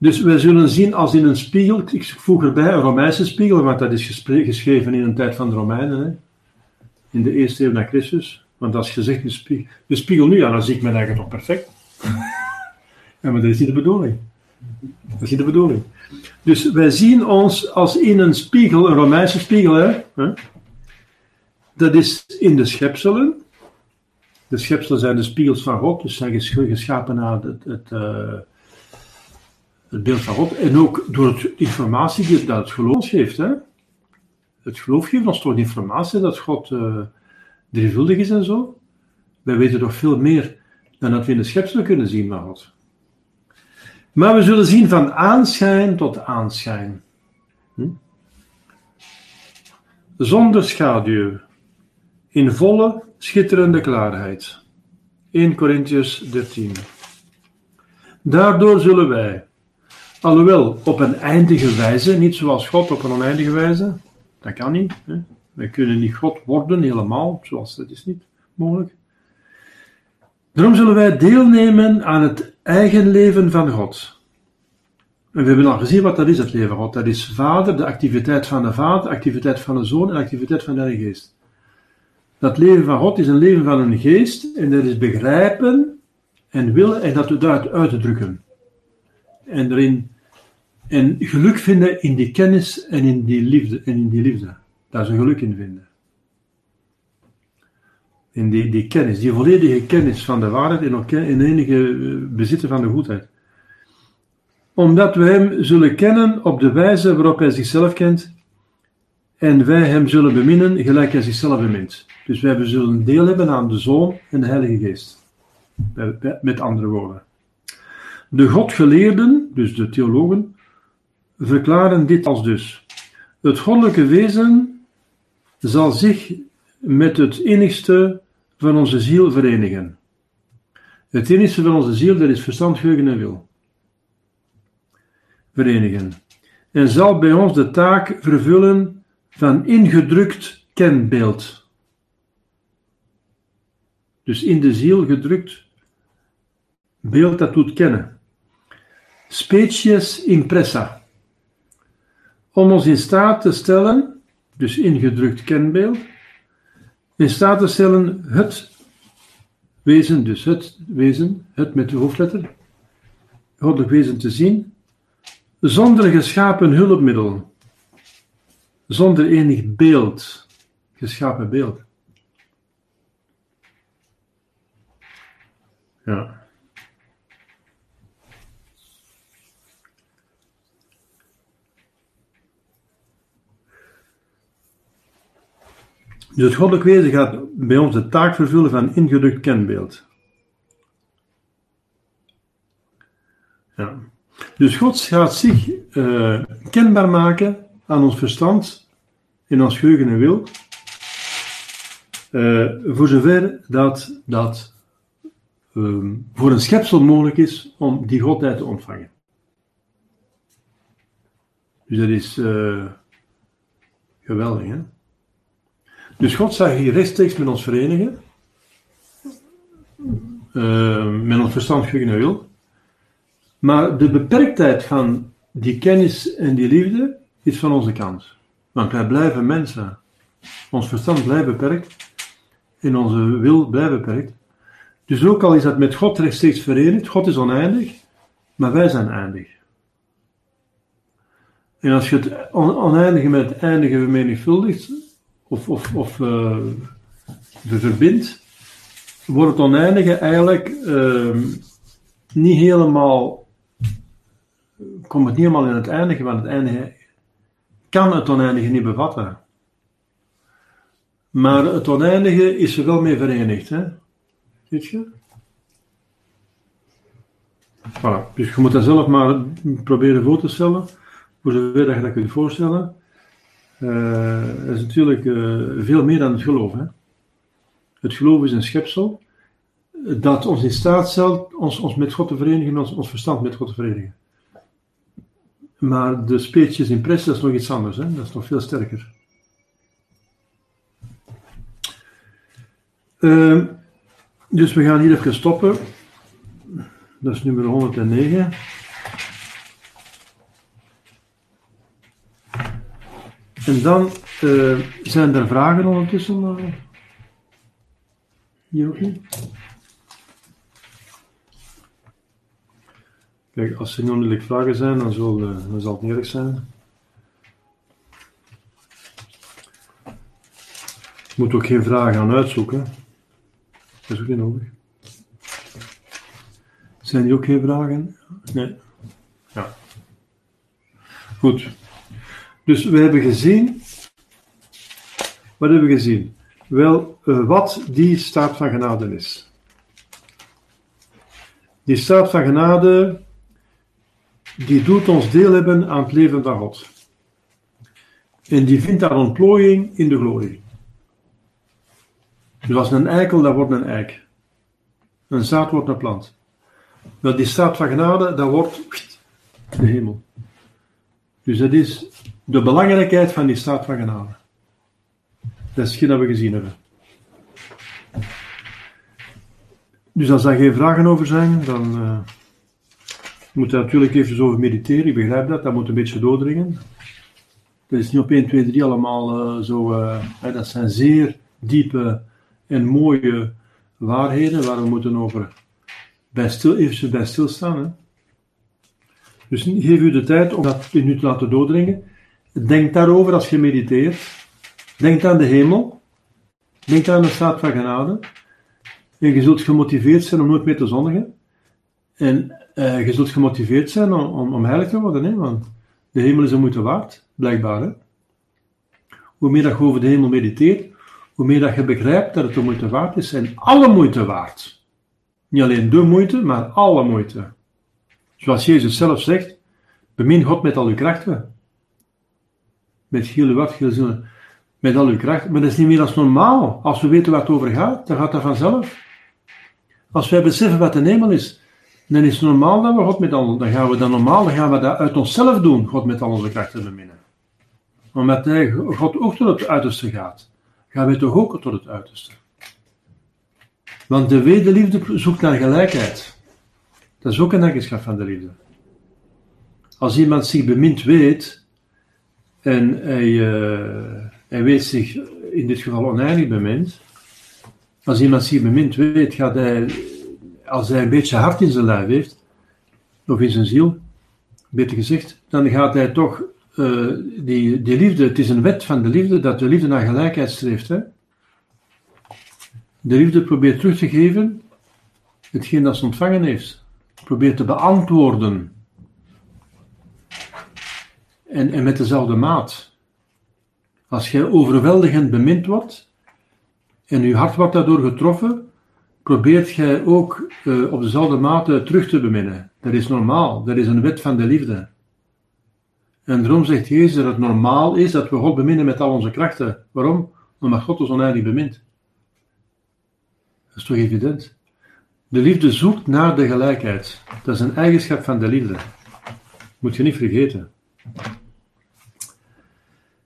Dus wij zullen zien als in een spiegel, ik voeg erbij een Romeinse spiegel, want dat is geschreven in een tijd van de Romeinen, hè? In de eerste eeuw na Christus. Want als je zegt, de spiegel nu, ja, dan zie ik mijn eigen nog perfect. Ja, maar dat is niet de bedoeling. Dat is niet de bedoeling. Dus wij zien ons als in een spiegel, een Romeinse spiegel, hè? Dat is in de schepselen. De schepselen zijn de spiegels van God, dus zijn geschapen naar het beeld van God, en ook door de informatie dat het geloof geeft. Hè? Het geloof geeft ons toch de informatie dat God drievuldig is en zo. Wij weten toch veel meer dan dat we in de schepselen kunnen zien van God. Maar we zullen zien van aanschijn tot aanschijn. Zonder schaduw, in volle, schitterende klaarheid. 1 Corinthians 13. Daardoor zullen wij, alhoewel op een eindige wijze, niet zoals God op een oneindige wijze, dat kan niet. Hè? Wij kunnen niet God worden helemaal, zoals dat is niet mogelijk. Daarom zullen wij deelnemen aan het eigen leven van God. En we hebben al gezien wat dat is, het leven van God. Dat is Vader, de activiteit van de Vader, de activiteit van de Zoon en de activiteit van de Heilige Geest. Dat leven van God is een leven van een geest en dat is begrijpen en willen en dat we daaruit uit te drukken. En geluk vinden in die kennis en in die liefde. Daar ze geluk in vinden. In die kennis, die volledige kennis van de waarheid en ook in enige bezitten van de goedheid. Omdat we hem zullen kennen op de wijze waarop hij zichzelf kent en wij hem zullen beminnen gelijk hij zichzelf bemint. Dus wij zullen deel hebben aan de Zoon en de Heilige Geest. Met andere woorden. De godgeleerden, dus de theologen, verklaren dit als dus. Het goddelijke wezen zal zich met het innigste van onze ziel verenigen. Het enige van onze ziel, dat is verstand, geheugen en wil. Verenigen. En zal bij ons de taak vervullen van ingedrukt kenbeeld. Dus in de ziel gedrukt beeld dat doet kennen. Species impressa. Om ons in staat te stellen, dus ingedrukt kenbeeld, in staat te stellen het wezen, dus het wezen, het met de hoofdletter, goddelijk wezen te zien, zonder geschapen hulpmiddel, zonder enig beeld, geschapen beeld. Ja. Dus het goddelijk wezen gaat bij ons de taak vervullen van ingedrukt kenbeeld. Ja. Dus God gaat zich kenbaar maken aan ons verstand, in ons geheugen en wil, voor zover dat voor een schepsel mogelijk is om die godheid te ontvangen. Dus dat is geweldig, hè? Dus God zal hier rechtstreeks met ons verenigen, met ons verstand, geheugen en wil. Maar de beperktheid van die kennis en die liefde is van onze kant. Want wij blijven mensen. Ons verstand blijft beperkt. En onze wil blijft beperkt. Dus ook al is dat met God rechtstreeks verenigd. God is oneindig. Maar wij zijn eindig. En als je het oneindige met het eindige vermenigvuldigt. Of verbindt. Wordt het oneindige eigenlijk... komt het niet helemaal in het eindige, want het eindige kan het oneindige niet bevatten. Maar het oneindige is er wel mee verenigd, hè? Ziet je? Voilà. Dus je moet dat zelf maar proberen voor te stellen, voor zover dat je dat kunt voorstellen. Dat is natuurlijk veel meer dan het geloof, hè? Het geloof is een schepsel dat ons in staat stelt ons met God te verenigen, ons verstand met God te verenigen. Maar de speeches impress, dat is nog iets anders, hè? Dat is nog veel sterker. Dus we gaan hier even stoppen. Dat is nummer 109. En dan zijn er vragen ondertussen. Hier ook niet. Kijk, als er niet onmiddellijk vragen zijn, dan zal het niet erg zijn. Je moet ook geen vragen gaan uitzoeken. Dat is ook niet nodig. Zijn die ook geen vragen? Nee. Ja. Goed. Dus we hebben gezien... Wat hebben we gezien? Wel, wat die staat van genade is. Die staat van genade... Die doet ons deel hebben aan het leven van God. En die vindt haar ontplooiing in de glorie. Dus als een eikel, dat wordt een eik. Een zaad wordt een plant. Maar die staat van genade, dat wordt de hemel. Dus dat is de belangrijkheid van die staat van genade. Dat is hetgeen dat we gezien hebben. Dus als daar geen vragen over zijn, dan... Je moet daar natuurlijk even over mediteren, ik begrijp dat moet een beetje doordringen. Dat is niet op 1, 2, 3 allemaal dat zijn zeer diepe en mooie waarheden waar we moeten over even bij stilstaan, hè. Dus geef u de tijd om dat nu te laten doordringen. Denk daarover als je mediteert. Denk aan de hemel. Denk aan de staat van genade. En je zult gemotiveerd zijn om nooit meer te zondigen. En je zult gemotiveerd zijn om heilig te worden, hè? Want de hemel is de moeite waard, blijkbaar, hè? Hoe meer dat je over de hemel mediteert, hoe meer dat je begrijpt dat het de moeite waard is, en alle moeite waard. Niet alleen de moeite, maar alle moeite. Zoals Jezus zelf zegt, bemin God met al uw krachten. Met heel uw met al uw krachten. Maar dat is niet meer als normaal. Als we weten waar het over gaat, dan gaat dat vanzelf. Als wij beseffen wat de hemel is, dan is het normaal dat we God met al, dan gaan we dat uit onszelf doen, God met al onze krachten beminnen. Omdat hij God ook tot het uiterste gaat, gaan wij toch ook tot het uiterste. Want de wederliefde zoekt naar gelijkheid. Dat is ook een eigenschap van de liefde. Als iemand zich bemind weet, en hij weet zich in dit geval oneindig bemind, als iemand zich bemind weet, gaat hij, als hij een beetje hart in zijn lijf heeft, of in zijn ziel, beter gezegd, dan gaat hij toch die liefde, het is een wet van de liefde, dat de liefde naar gelijkheid streeft. Hè? De liefde probeert terug te geven hetgeen dat ze ontvangen heeft. Probeert te beantwoorden. En met dezelfde maat. Als jij overweldigend bemind wordt en je hart wordt daardoor getroffen, probeert jij ook op dezelfde mate terug te beminnen. Dat is normaal, dat is een wet van de liefde. En daarom zegt Jezus dat het normaal is dat we God beminnen met al onze krachten. Waarom? Omdat God ons oneindig bemint. Dat is toch evident? De liefde zoekt naar de gelijkheid. Dat is een eigenschap van de liefde. Moet je niet vergeten.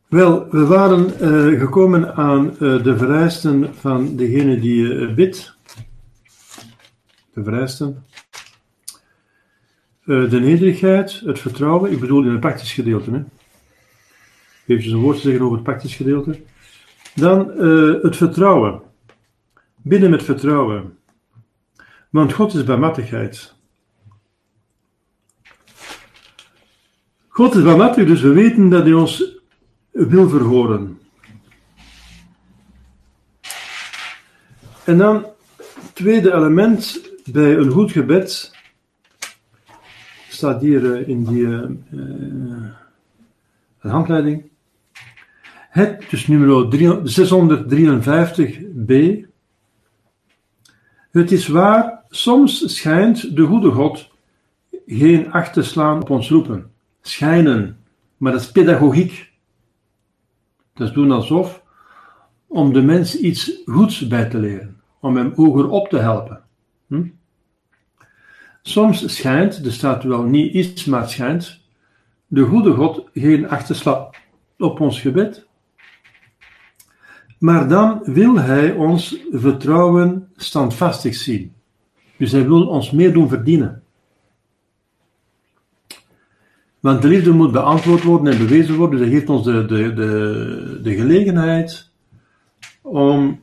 Wel, we waren gekomen aan de vereisten van degene die bidt. De vereisten. De nederigheid, het vertrouwen. Ik bedoel in het praktisch gedeelte. Hè? Even een woord te zeggen over het praktisch gedeelte. Dan het vertrouwen. Bidden met vertrouwen. Want God is barmhartigheid. God is barmhartig, dus we weten dat hij ons wil verhoren. En dan het tweede element bij een goed gebed. Staat hier in die handleiding. Het, dus nummer 653b. Het is waar. Soms schijnt de goede God geen acht te slaan op ons roepen. Schijnen, maar dat is pedagogiek. Dat is doen alsof, om de mens iets goeds bij te leren, om hem hoger op te helpen. Soms schijnt, er staat wel niet iets, maar schijnt, de goede God geen acht te slaan op ons gebed. Maar dan wil hij ons vertrouwen standvastig zien. Dus hij wil ons meer doen verdienen. Want de liefde moet beantwoord worden en bewezen worden. Dus hij geeft ons de gelegenheid om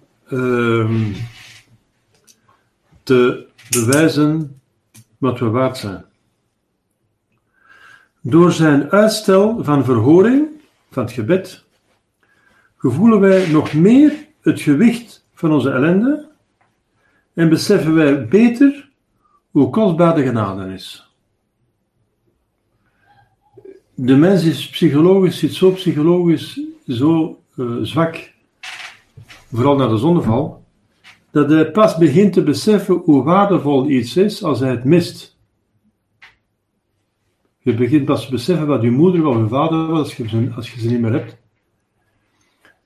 te bewijzen wat we waard zijn. Door zijn uitstel van verhoring, van het gebed, gevoelen wij nog meer het gewicht van onze ellende. En beseffen wij beter hoe kostbaar de genade is. De mens is psychologisch zo zwak, vooral na de zondeval, dat hij pas begint te beseffen hoe waardevol iets is als hij het mist. Je begint pas te beseffen wat je moeder of je vader was als je ze niet meer hebt.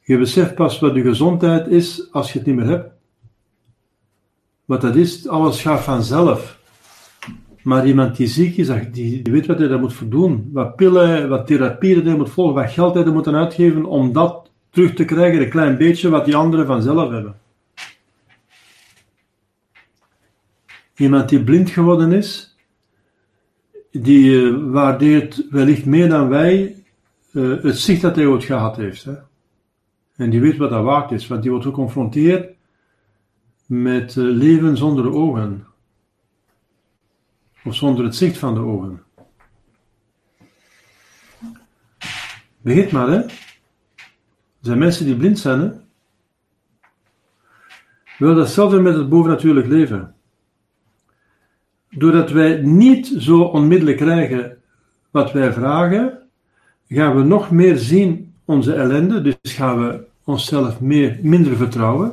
Je beseft pas wat je gezondheid is als je het niet meer hebt. Wat dat is, alles gaat vanzelf. Maar iemand die ziek is, die weet wat hij daar moet voor doen. Wat pillen, wat therapieën hij moet volgen, wat geld hij moet uitgeven om dat terug te krijgen, een klein beetje wat die anderen vanzelf hebben. Iemand die blind geworden is, die waardeert wellicht meer dan wij het zicht dat hij ooit gehad heeft. Hè? En die weet wat dat waard is, want die wordt geconfronteerd met leven zonder de ogen. Of zonder het zicht van de ogen. Begint maar, hè. Er zijn mensen die blind zijn, hè. Wel, datzelfde met het bovennatuurlijk leven. Doordat wij niet zo onmiddellijk krijgen wat wij vragen, gaan we nog meer zien onze ellende. Dus gaan we onszelf minder vertrouwen.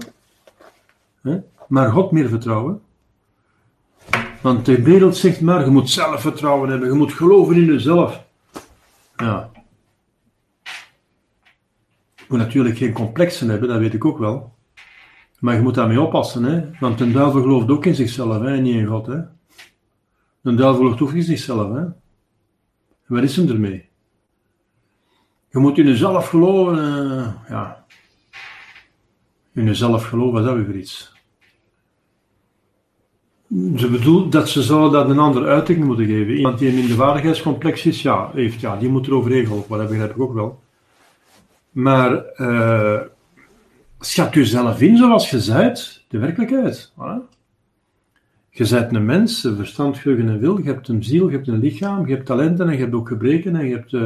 Maar God meer vertrouwen. Want de wereld zegt maar, je moet zelfvertrouwen hebben, je moet geloven in jezelf. Ja. Je moet natuurlijk geen complexen hebben, dat weet ik ook wel. Maar je moet daarmee oppassen, hè? Want een duivel gelooft ook in zichzelf, hè? En niet in God. Hè? Een duivel gelooft ook in zichzelf. Hè? Wat is hem ermee? Je moet in jezelf geloven. Ja. In jezelf geloven, wat is dat weer voor iets? Ze bedoelt dat ze zou dat een andere uitdrukking moeten geven. Iemand die een minderwaardigheidscomplex is, die moet erover regelen. Maar dat begrijp ik ook wel. Maar schat jezelf in zoals je zijt, de werkelijkheid. Voilà. Je zijt een mens, verstand, geheugen en wil. Je hebt een ziel, je hebt een lichaam, je hebt talenten en je hebt ook gebreken. En je hebt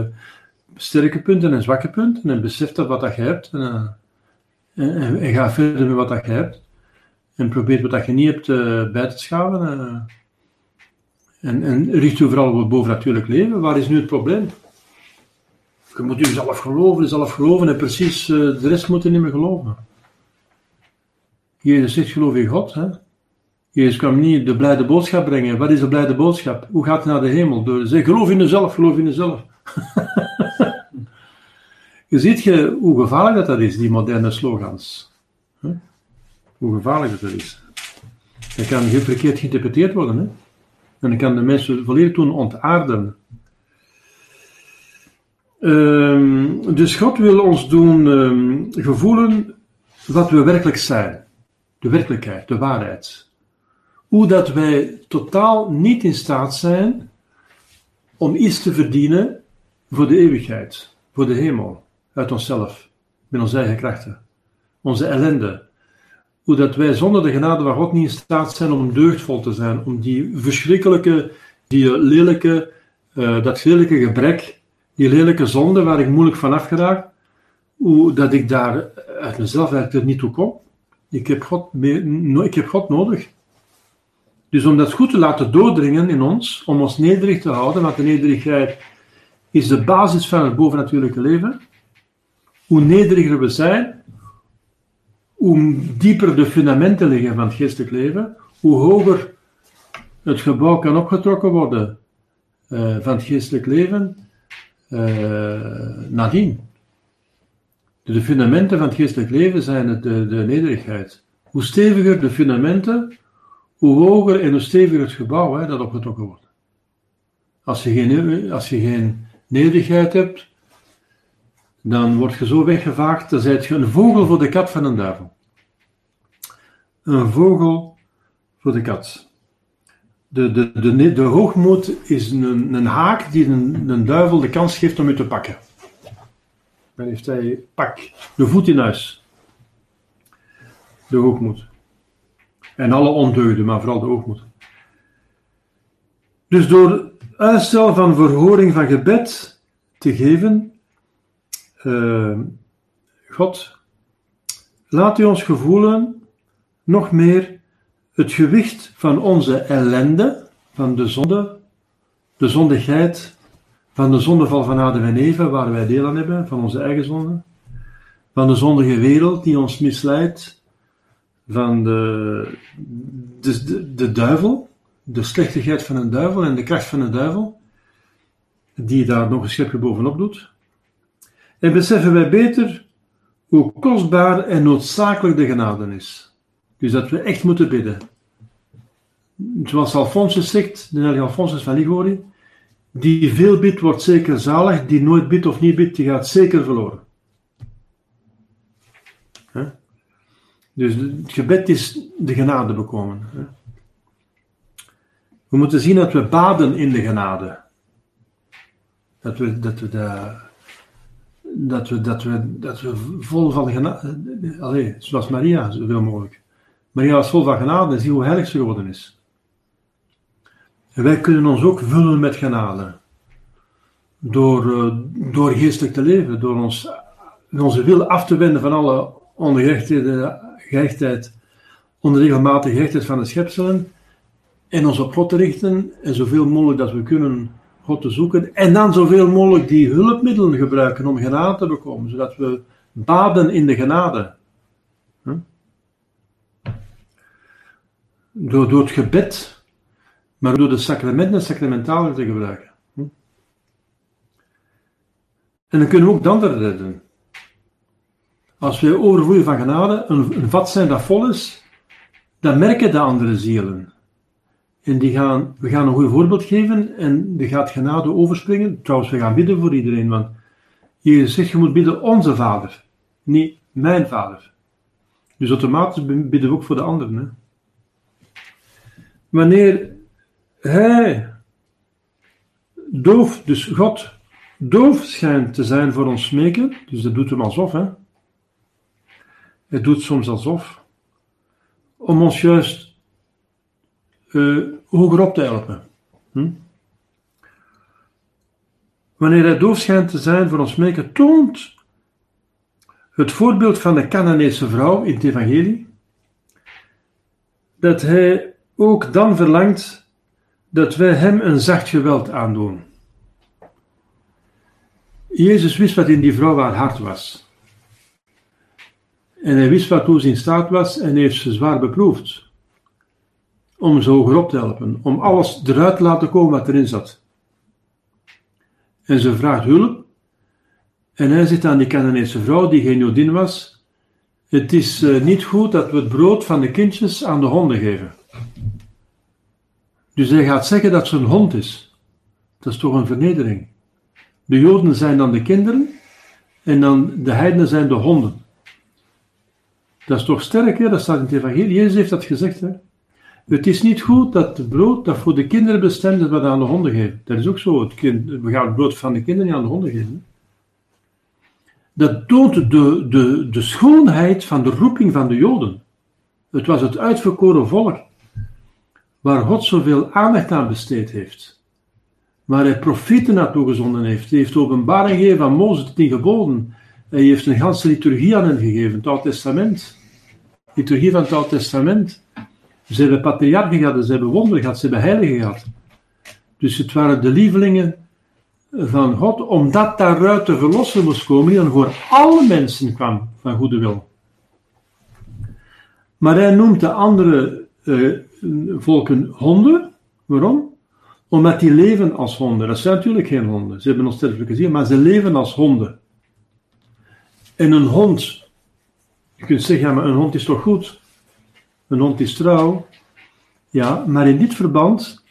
sterke punten en zwakke punten. En besef dat wat dat je hebt. En ga verder met wat dat je hebt. En probeer wat dat je niet hebt bij te schaven. En richt je vooral op het bovennatuurlijk leven. Waar is nu het probleem? Je moet jezelf geloven en precies de rest moet je niet meer geloven. Jezus zegt, geloof in God. Hè? Jezus kwam niet de blijde boodschap brengen. Wat is de blijde boodschap? Hoe gaat het naar de hemel? Door te zeggen, geloof in jezelf. Je ziet hoe gevaarlijk dat is, die moderne slogans. Hè? Hoe gevaarlijk dat is. Dat kan verkeerd geïnterpreteerd worden. Hè? En dan kan de mensen volledig doen ontaarden. Dus God wil ons doen gevoelen wat we werkelijk zijn. De werkelijkheid, de waarheid. Hoe dat wij totaal niet in staat zijn om iets te verdienen voor de eeuwigheid, voor de hemel, uit onszelf, met onze eigen krachten, onze ellende. Hoe dat wij zonder de genade van God niet in staat zijn om deugdvol te zijn, om die verschrikkelijke, dat lelijke gebrek, die lelijke zonde waar ik moeilijk vanaf geraak, hoe dat ik daar uit mezelf eigenlijk niet toe kom. Ik heb God nodig. Dus om dat goed te laten doordringen in ons, om ons nederig te houden, want de nederigheid is de basis van het bovennatuurlijke leven. Hoe nederiger we zijn, hoe dieper de fundamenten liggen van het geestelijk leven, hoe hoger het gebouw kan opgetrokken worden van het geestelijk leven nadien. De fundamenten van het geestelijk leven zijn de nederigheid. Hoe steviger de fundamenten, hoe hoger en hoe steviger het gebouw dat opgetrokken wordt. Als je geen nederigheid hebt, dan word je zo weggevaagd, dan ben je een vogel voor de kat van een duivel. Een vogel voor de kat. De hoogmoed is een haak die een duivel de kans geeft om je te pakken. Dan heeft hij de voet in huis. De hoogmoed. En alle ondeugden, maar vooral de hoogmoed. Dus door uitstel van verhoring van gebed te geven, God, laat u ons gevoelen nog meer het gewicht van onze ellende, van de zonde, de zondigheid, van de zondeval van Adam en Eva, waar wij deel aan hebben, van onze eigen zonde, van de zondige wereld die ons misleidt, van de duivel, de slechtigheid van een duivel en de kracht van een duivel, die daar nog een schepje bovenop doet. En beseffen wij beter hoe kostbaar en noodzakelijk de genade is. Dus dat we echt moeten bidden. Zoals Alphonsus zegt, de heilige Alphonsus van Liguori, die veel bidt wordt zeker zalig, die nooit bidt of niet bidt, die gaat zeker verloren. Huh? Dus het gebed is de genade bekomen. Huh? We moeten zien dat we baden in de genade. Dat we vol van genade... Allee, zoals Maria, zoveel mogelijk. Maria was vol van genade en zie hoe heilig ze geworden is. En wij kunnen ons ook vullen met genade. Door geestelijk te leven. Door onze wil af te wenden van alle onregelmatige gehechtheid van de schepselen. En ons op God te richten. En zoveel mogelijk dat we kunnen... God te zoeken en dan zoveel mogelijk die hulpmiddelen gebruiken om genade te bekomen, zodat we baden in de genade. Door het gebed, maar door de sacramenten en sacramentalen te gebruiken. En dan kunnen we ook de anderen redden. Als wij overvloeien van genade, een vat zijn dat vol is, dan merken de andere zielen. En we gaan een goed voorbeeld geven en er gaat genade overspringen. Trouwens, we gaan bidden voor iedereen, want Jezus zegt, je moet bidden onze Vader, niet mijn Vader. Dus automatisch bidden we ook voor de anderen. Hè? Wanneer Hij, doof, dus God, doof schijnt te zijn voor ons smeken, dus dat doet Hem alsof, hè. Het doet soms alsof, om ons juist hoger op te helpen. Wanneer Hij doof schijnt te zijn voor ons smeken, toont het voorbeeld van de Canaanese vrouw in het evangelie, dat Hij ook dan verlangt dat wij Hem een zacht geweld aandoen. Jezus wist wat in die vrouw haar hart was. En Hij wist waartoe ze in staat was en heeft ze zwaar beproefd. Om ze hoger op te helpen. Om alles eruit te laten komen wat erin zat. En ze vraagt hulp. En Hij zegt aan die Canaanese vrouw die geen Jodin was. Het is niet goed dat we het brood van de kindjes aan de honden geven. Dus Hij gaat zeggen dat ze een hond is. Dat is toch een vernedering. De Joden zijn dan de kinderen. En dan de heidenen zijn de honden. Dat is toch sterk, hè? Dat staat in het evangelie. Jezus heeft dat gezegd, hè? Het is niet goed dat het brood dat voor de kinderen bestemd is, wat aan de honden geven. Dat is ook zo. We gaan het brood van de kinderen niet aan de honden geven. Dat toont de schoonheid van de roeping van de Joden. Het was het uitverkoren volk, waar God zoveel aandacht aan besteed heeft. Waar Hij profeten naartoe gezonden heeft. Hij heeft openbaring gegeven aan Mozes, het 10 geboden. Hij heeft een ganse liturgie aan hen gegeven, het Oude Testament. Liturgie van het Oude Testament. Ze hebben patriarchen gehad, ze hebben wonderen gehad, ze hebben heiligen gehad. Dus het waren de lievelingen van God, omdat daaruit de verlosser moest komen, die dan voor alle mensen kwam, van goede wil. Maar Hij noemt de andere volken honden. Waarom? Omdat die leven als honden. Dat zijn natuurlijk geen honden, ze hebben onsterfelijke ziel, maar ze leven als honden. En een hond, je kunt zeggen, ja, maar een hond is toch goed? Een hond is trouw. Ja, maar in dit verband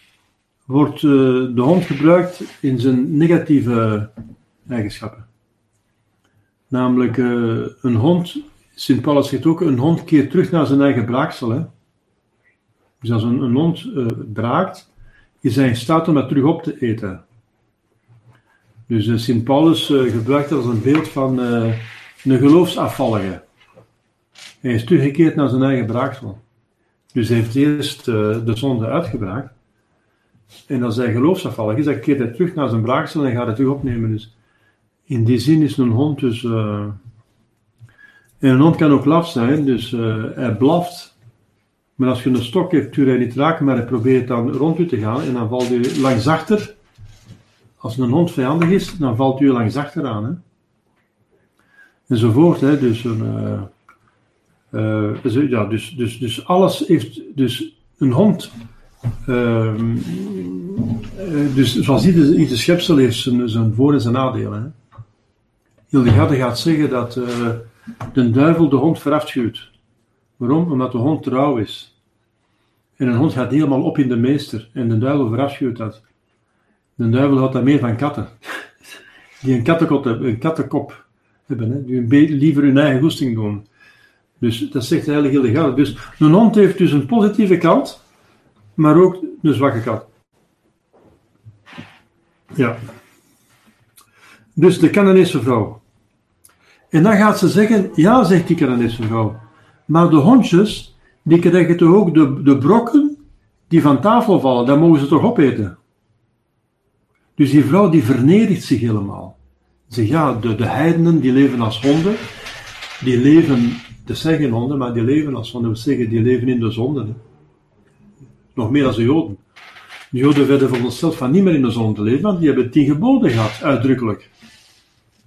wordt de hond gebruikt in zijn negatieve eigenschappen. Namelijk, een hond, Sint Paulus zegt ook, een hond keert terug naar zijn eigen braaksel. Hè? Dus als een hond braakt, is hij in staat om dat terug op te eten. Dus Sint Paulus gebruikt dat als een beeld van... een geloofsafvallige. Hij is teruggekeerd naar zijn eigen braaksel. Dus hij heeft eerst de zonde uitgebraakt. En als hij geloofsafvallig is, dan keert hij terug naar zijn braaksel en gaat het terug opnemen. Dus in die zin is een hond dus... En een hond kan ook laf zijn, dus hij blaft. Maar als je een stok hebt, kun je hij niet raken, maar hij probeert dan rond u te gaan. En dan valt u langs achter. Als een hond vijandig is, dan valt u langs achter aan, hè. Enzovoort, hè. Dus, dus alles heeft, dus een hond, dus zoals ieder schepsel heeft zijn voor- en zijn nadelen. Hildegarde gaat zeggen dat de duivel de hond verafschuwt. Waarom? Omdat de hond trouw is. En een hond gaat helemaal op in de meester en de duivel verafschuwt dat. De duivel houdt dat meer van katten, die een kattenkop hebben, hè, die liever hun eigen goesting doen. Dus dat zegt de heilige Hildegarde. Dus een hond heeft dus een positieve kant, maar ook een zwakke kant. Ja. Dus de Canaanese vrouw. En dan gaat ze zeggen, ja, zegt die Canaanese vrouw, maar de hondjes, die krijgen toch ook de brokken die van tafel vallen, daar mogen ze toch opeten. Dus die vrouw die vernedert zich helemaal. Ja, de heidenen die leven als honden, die leven, dat zijn geen honden, maar die leven als honden, we zeggen die leven in de zonde. Hè. Nog meer dan de Joden. De Joden werden verondersteld van niet meer in de zonde te leven, want die hebben 10 geboden gehad, uitdrukkelijk.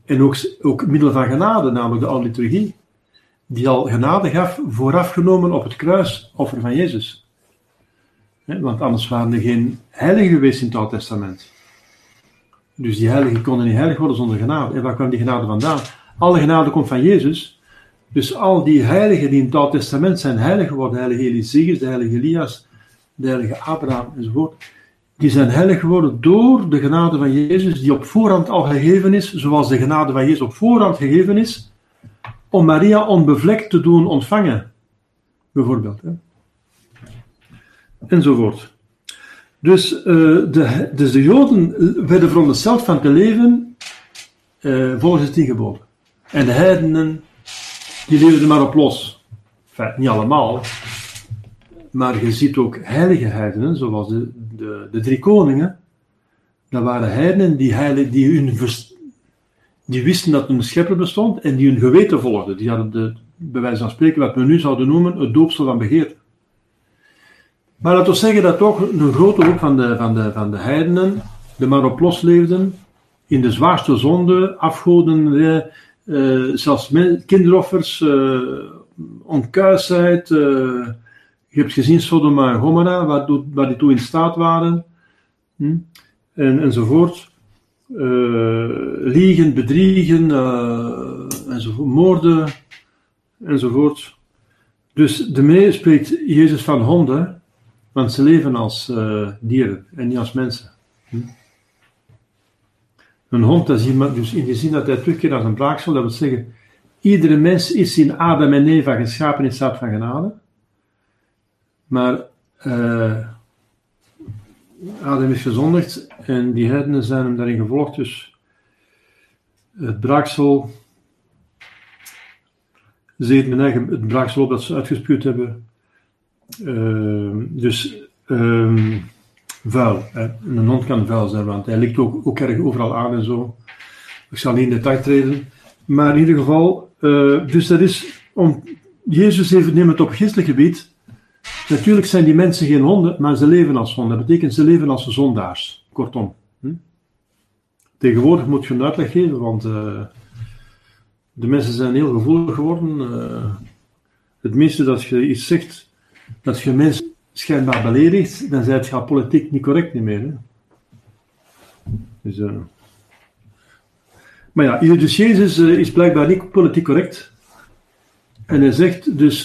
En ook middel van genade, namelijk de oude liturgie, die al genade gaf, voorafgenomen op het kruisoffer van Jezus. Want anders waren er geen heiligen geweest in het Oude Testament. Dus die heiligen konden niet heilig worden zonder genade. En waar kwam die genade vandaan? Alle genade komt van Jezus. Dus al die heiligen die in het Oude Testament zijn heilig geworden, de heilige Eliseus, de heilige Elias, de heilige Abraham enzovoort, die zijn heilig geworden door de genade van Jezus, die op voorhand al gegeven is, zoals de genade van Jezus op voorhand gegeven is, om Maria onbevlekt te doen ontvangen. Bijvoorbeeld. Hè? Enzovoort. Dus de Joden werden verondersteld van te leven volgens het 10 geboden. En de heidenen, die leefden maar op los. Enfin, niet allemaal. Maar je ziet ook heilige heidenen, zoals de drie koningen. Dat waren heidenen die wisten dat hun schepper bestond en die hun geweten volgden. Die hadden bij wijze van spreken wat we nu zouden noemen het doopsel van begeerte. Maar laten we zeggen dat toch een grote hoop van de heidenen de maar op los leefden, in de zwaarste zonde, afgoden, zelfs kinderoffers, onkuisheid. Je hebt gezien Sodoma en Gomorra, waar die toe in staat waren, enzovoort. Liegen, bedriegen, enzovoort, moorden, enzovoort. Dus daarmee spreekt Jezus van honden, want ze leven als dieren en niet als mensen. Een hond, dat is iemand, dus in die zin dat hij terugkeert als een braaksel, dat wil zeggen, iedere mens is in Adam en Eva geschapen in staat van genade. Maar Adam is gezondigd en die heidenen zijn hem daarin gevolgd, dus het braaksel, ze eet mijn eigen het braaksel op dat ze uitgespuwd hebben, dus vuil. Een hond kan vuil zijn, want hij ligt ook erg overal aan en zo. Ik zal niet in detail treden, maar in ieder geval, dus dat is om Jezus even neemt het op geestelijk gebied. Natuurlijk zijn die mensen geen honden, maar ze leven als honden. Dat betekent, ze leven als zondaars. Kortom. Tegenwoordig moet je een uitleg geven, want de mensen zijn heel gevoelig geworden. Het minste dat je iets zegt, dat je mensen schijnbaar beledigt, dan is het politiek niet correct niet meer. Hè? Dus, maar ja, dus Jezus is blijkbaar niet politiek correct. En hij zegt dus,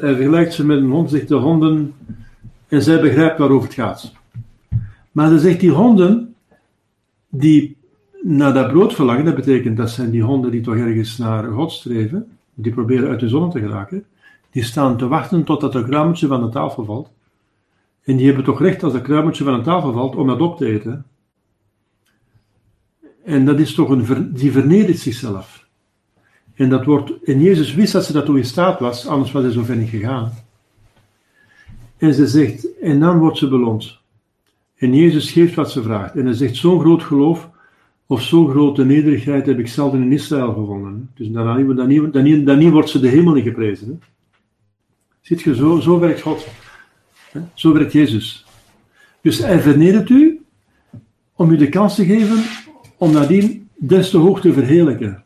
hij vergelijkt ze met een hond, zegt de honden, en zij begrijpt waarover het gaat. Maar hij zegt die honden, die naar dat brood verlangen, dat betekent dat zijn die honden die toch ergens naar God streven, die proberen uit de zon te geraken, die staan te wachten totdat een kruimeltje van de tafel valt. En die hebben toch recht als dat kruimeltje van de tafel valt, om dat op te eten. En dat is toch die vernedert zichzelf. En dat en Jezus wist dat ze daartoe in staat was, anders was hij zo ver niet gegaan. En ze zegt, en dan wordt ze beloond. En Jezus geeft wat ze vraagt. En hij zegt, zo'n groot geloof, of zo'n grote nederigheid heb ik zelden in Israël gevonden. Dus dan wordt ze de hemel in geprezen. Hè? Ziet je, zo werkt God. Hè? Zo werkt Jezus. Dus hij vernedert u, om u de kans te geven, om nadien des te hoog te verheerlijken.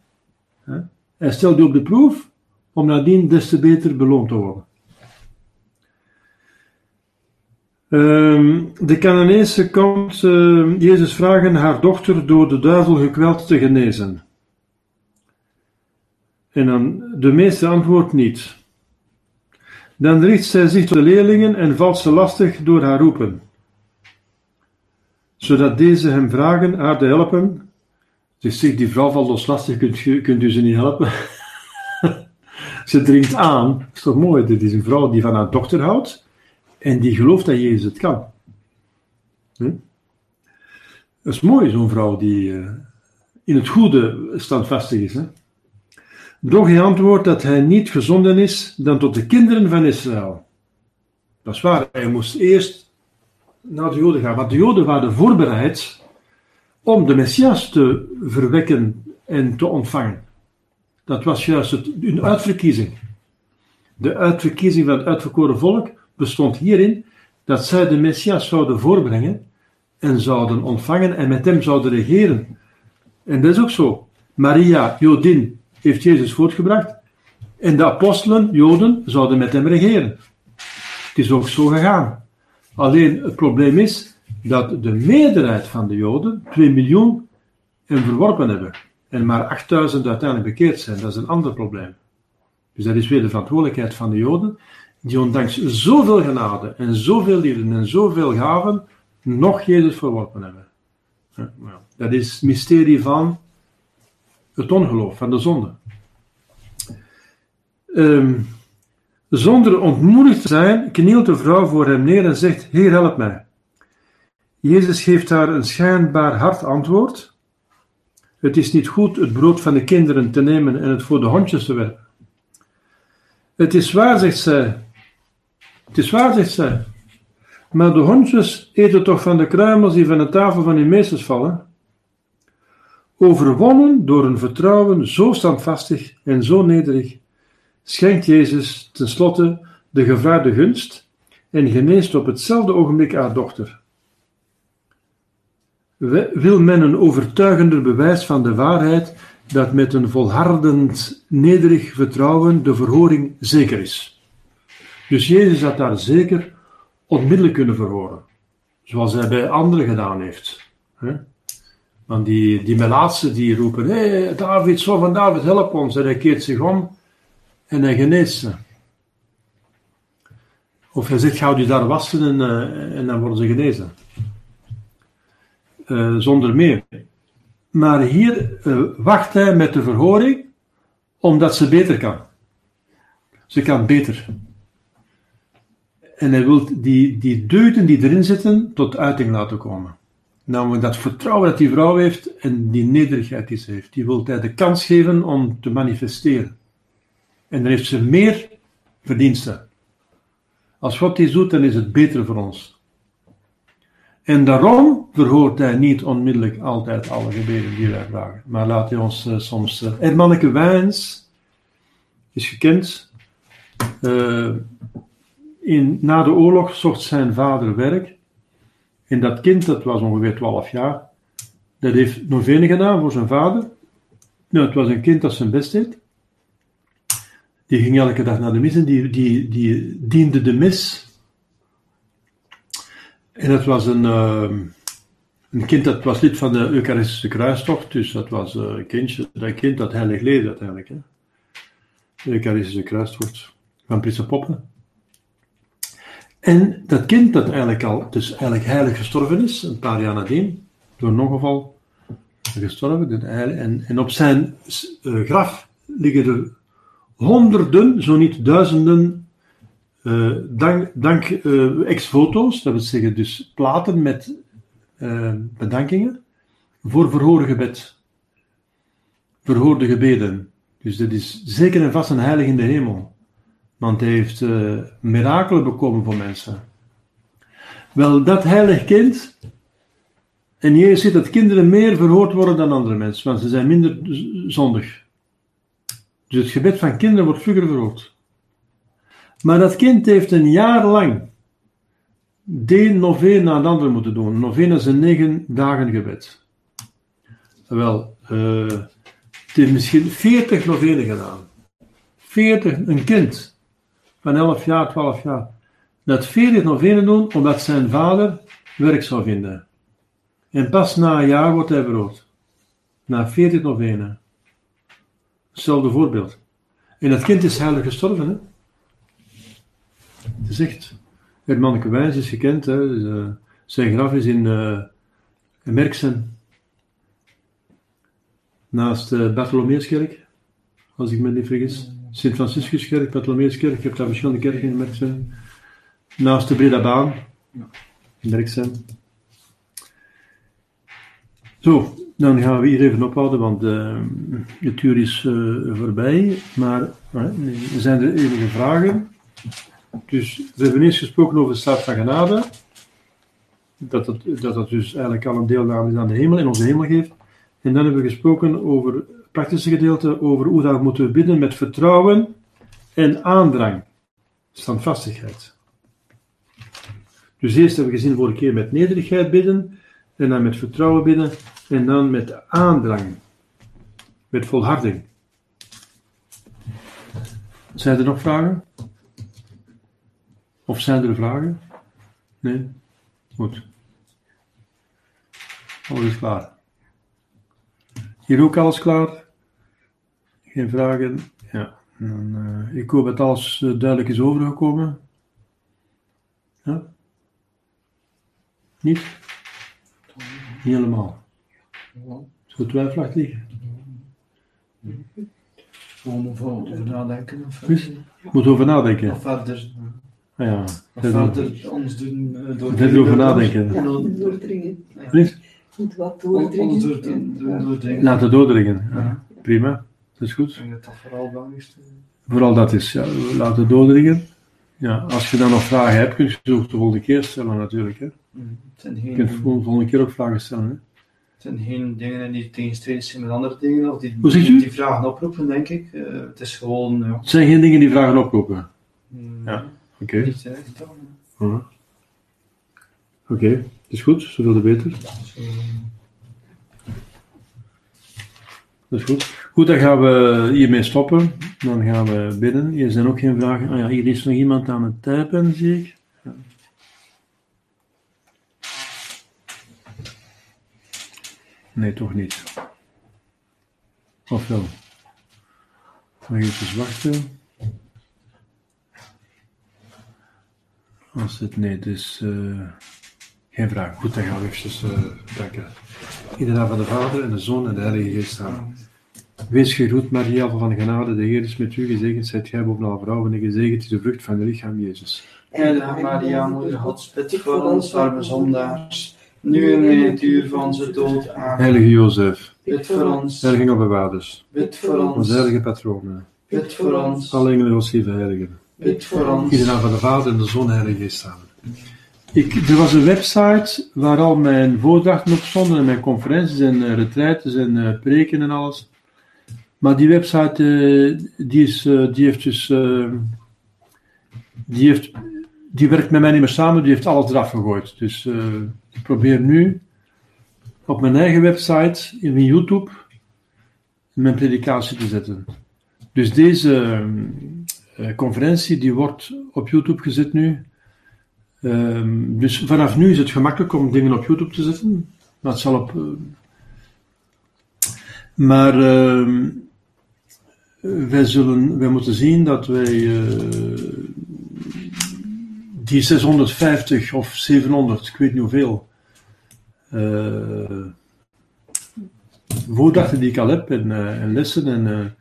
Hè? Hij stelt u op de proef, om nadien des te beter beloond te worden. De Canaanese komt Jezus vragen haar dochter door de duivel gekweld te genezen. En dan de meeste antwoordt niet. Dan richt zij zich tot de leerlingen en valt ze lastig door haar roepen. Zodat deze hem vragen haar te helpen. Dus zegt, die vrouw valt ons lastig, kunt u ze niet helpen? Ze dringt aan. Dat is toch mooi, dit is een vrouw die van haar dochter houdt en die gelooft dat Jezus het kan. Dat is mooi, zo'n vrouw die in het goede standvastig is. Hè? Doch hij antwoordt dat hij niet gezonden is dan tot de kinderen van Israël. Dat is waar, hij moest eerst naar de Joden gaan, want de Joden waren voorbereid om de Messias te verwekken en te ontvangen. Dat was juist een uitverkiezing. De uitverkiezing van het uitverkoren volk bestond hierin dat zij de Messias zouden voorbrengen en zouden ontvangen en met hem zouden regeren. En dat is ook zo. Maria, Jodin, heeft Jezus voortgebracht en de apostelen, Joden, zouden met hem regeren. Het is ook zo gegaan. Alleen het probleem is dat de meerderheid van de Joden 2 miljoen hem verworpen hebben en maar 8000 uiteindelijk bekeerd zijn. Dat is een ander probleem. Dus dat is weer de verantwoordelijkheid van de Joden, die ondanks zoveel genade en zoveel liefde en zoveel gaven, nog Jezus verworpen hebben. Dat is het mysterie van het ongeloof, van de zonde. Zonder ontmoedigd te zijn, knielt de vrouw voor hem neer en zegt, Heer, help mij. Jezus geeft haar een schijnbaar hard antwoord. Het is niet goed het brood van de kinderen te nemen en het voor de hondjes te werpen. Het is waar, zegt zij. Het is waar, zegt zij. Maar de hondjes eten toch van de kruimels die van de tafel van hun meesters vallen? Overwonnen door een vertrouwen zo standvastig en zo nederig, schenkt Jezus tenslotte de gevraagde gunst en geneest op hetzelfde ogenblik haar dochter. Wil men een overtuigender bewijs van de waarheid dat met een volhardend nederig vertrouwen de verhoring zeker is? Dus Jezus had daar zeker onmiddellijk kunnen verhoren, zoals hij bij anderen gedaan heeft. Want die melaatsen die roepen, hey, David, zo van David, help ons. En hij keert zich om en hij geneest ze. Of hij zegt, ga je daar wassen en dan worden ze genezen. Zonder meer. Maar hier wacht hij met de verhoring, omdat ze beter kan. Ze kan beter. En hij wil die deugden die erin zitten, tot uiting laten komen. Namelijk dat vertrouwen dat die vrouw heeft, en die nederigheid die ze heeft. Die wil hij de kans geven om te manifesteren. En dan heeft ze meer verdiensten. Als God iets doet, dan is het beter voor ons. En daarom verhoort hij niet onmiddellijk altijd alle gebeden die wij vragen. Maar laat hij ons soms... Hermanneke Wijns is gekend. Na de oorlog zocht zijn vader werk. En dat kind, dat was ongeveer 12 jaar, dat heeft novene gedaan voor zijn vader. Nou, het was een kind dat zijn best deed. Die ging elke dag naar de mis en die diende de mis. En dat was een kind dat was lid van de Eucharistische kruistocht. Dus dat was een kindje, dat kind dat heilig leed uiteindelijk. Hè? De Eucharistische kruistocht van Prinses Poppen. En dat kind dat eigenlijk heilig gestorven is, een paar jaar nadien, door een ongeval gestorven. En op zijn graf liggen er honderden, zo niet duizenden, ex-foto's, dat wil zeggen dus platen met bedankingen, voor verhoorde gebeden. Dus dat is zeker en vast een heilig in de hemel, want hij heeft mirakelen bekomen voor mensen. Wel, dat heilig kind, en Jezus ziet dat kinderen meer verhoord worden dan andere mensen, want ze zijn minder zondig. Dus het gebed van kinderen wordt vlugger verhoord. Maar dat kind heeft een jaar lang de novena na de ander moeten doen. Novena is een 9 dagen gebed. Wel, het heeft misschien 40 novenen gedaan. 40, een kind van 11 jaar, 12 jaar. Dat 40 novenen doen omdat zijn vader werk zou vinden. En pas na een jaar wordt hij verhoord. Na 40 novenen. Hetzelfde voorbeeld. En dat kind is heilig gestorven, hè? Het is echt. Hermanneke Wijns is gekend. Hè? Dus, zijn graf is in Merksem. Naast Bartholomeeskerk. Als ik me niet vergis. Sint-Franciscuskerk, Bartholomeeskerk. Ik heb daar verschillende kerken in Merksem. Naast de Bredabaan. In Merksem. Zo, dan gaan we hier even ophouden. Want het uur is voorbij. Maar zijn er enige vragen? Dus we hebben eerst gesproken over de staat van genade, dat dus eigenlijk al een deelname is aan de hemel en onze hemel geeft. En dan hebben we gesproken over het praktische gedeelte, over hoe dat moeten we bidden met vertrouwen en aandrang, standvastigheid. Dus eerst hebben we gezien vorige keer met nederigheid bidden, en dan met vertrouwen bidden, en dan met aandrang, met volharding. Zijn er nog vragen? Of zijn er vragen? Nee? Goed. Alles is klaar. Hier ook alles klaar? Geen vragen? Ja. En ik hoop dat alles duidelijk is overgekomen. Huh? Niet? Niet helemaal. Is goed twijfelachtig liggen. Gewoon over nadenken. Je moet over nadenken. Of verder. Ja. Verder ons doen door nadenken. Doordringen. Moet wat doordringen. Laten doordringen. Ja. Prima. Dat is goed. Ik denk dat dat vooral belangrijk is. Vooral dat is. Ja. Laten doordringen. Ja, als je dan nog vragen hebt, kun je ze ook de volgende keer stellen natuurlijk. Hè. Je kunt de volgende keer ook vragen stellen. Hè. Het zijn geen dingen die tegenstrijdig zijn met andere dingen, of die vragen oproepen, denk ik. Het is gewoon... Ja. Het zijn geen dingen die vragen oproepen? Ja, oké. Okay. Niet echt dan. Oké, het is goed. Zoveel te beter. Dat is goed. Goed, dan gaan we hiermee stoppen. Dan gaan we bidden. Hier zijn ook geen vragen. Ah ja, hier is nog iemand aan het typen, zie ik. Ja. Nee, toch niet. Of wel? Mag ik even wachten? Als het nee, dus... geen vraag. Goed, dan gaan we even danken. In de naam van de Vader en de Zoon en de Heilige Geest. Amen. Wees gegroet, Maria, van genade. De Heer is met u gezegend. Zijt gij bovenal vrouwen en gezegend is de vrucht van uw lichaam, Jezus. Heilige Maria, moeder Gods, bid voor ons arme zondaars. Nu en in het uur van onze dood. Amen. Heilige Jozef, bid voor ons. Heilige bewaarders, bid voor ons. Onze heilige patronen, bid voor ons. Alle engelen, godslieve heiligen, bid voor ons. In de naam van de Vader en de Zoon en de Heilige Geest. Amen. Er was een website waar al mijn voordrachten op stonden en mijn conferenties en retreats en preken en alles. Maar die website die werkt met mij niet meer samen, die heeft alles eraf gegooid. Dus ik probeer nu op mijn eigen website, in mijn YouTube, mijn predikatie te zetten. Dus deze conferentie die wordt op YouTube gezet nu. Dus vanaf nu is het gemakkelijk om dingen op YouTube te zetten. Maar het zal op... wij moeten zien dat wij die 650 of 700, ik weet niet hoeveel, woordachten die ik al heb, en lessen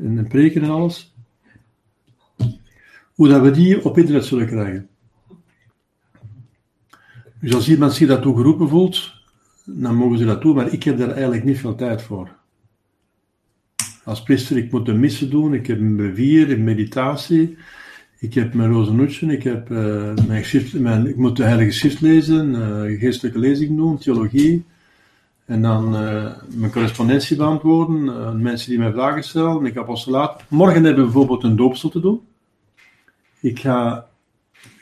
en preken en alles, hoe dat we die op internet zullen krijgen. Dus als iemand zich daartoe geroepen voelt, dan mogen ze dat doen, maar ik heb daar eigenlijk niet veel tijd voor. Als priester, ik moet de missen doen, ik heb mijn brevier, een meditatie, ik heb mijn rozenootje, ik heb ik moet de heilige schrift lezen, geestelijke lezing doen, theologie, en dan mijn correspondentie beantwoorden, mensen die mij vragen stellen, ik heb apostolaat. Morgen hebben we bijvoorbeeld een doopsel te doen. Ik ga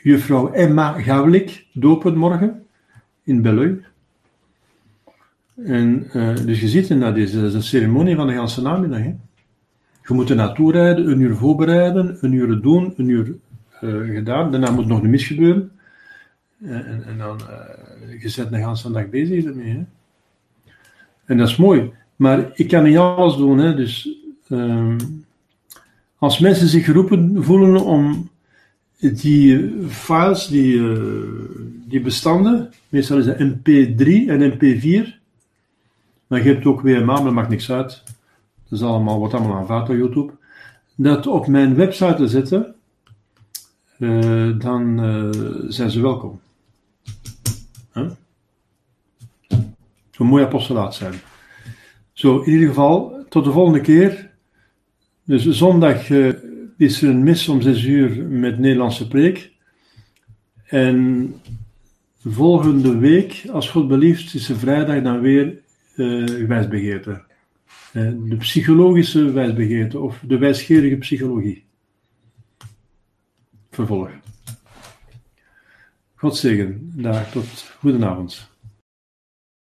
juffrouw Emma Gawlik dopen morgen in Belleuil. En dus je ziet, en dat is een ceremonie van de ganse namiddag. Hè? Je moet er naartoe rijden, een uur voorbereiden, een uur doen, een uur gedaan. Daarna moet nog de mis gebeuren. En dan, je bent de ganse dag bezig ermee. Hè? En dat is mooi. Maar ik kan niet alles doen. Hè? Dus als mensen zich geroepen voelen om die files, die bestanden, meestal is dat mp3 en mp4, maar je hebt ook WMA, maar dat maakt niks uit. Dat is wordt allemaal aanvaard door YouTube. Dat op mijn website te zetten, dan zijn ze welkom. Huh? Zo'n mooi apostolaat zijn. Zo, in ieder geval, tot de volgende keer. Dus zondag is er een mis om 6 uur met Nederlandse preek. En volgende week, als God belieft, is er vrijdag dan weer wijsbegeerte. De psychologische wijsbegeerte of de wijsgerige psychologie. Vervolg. God zegen. Daar, tot goedenavond.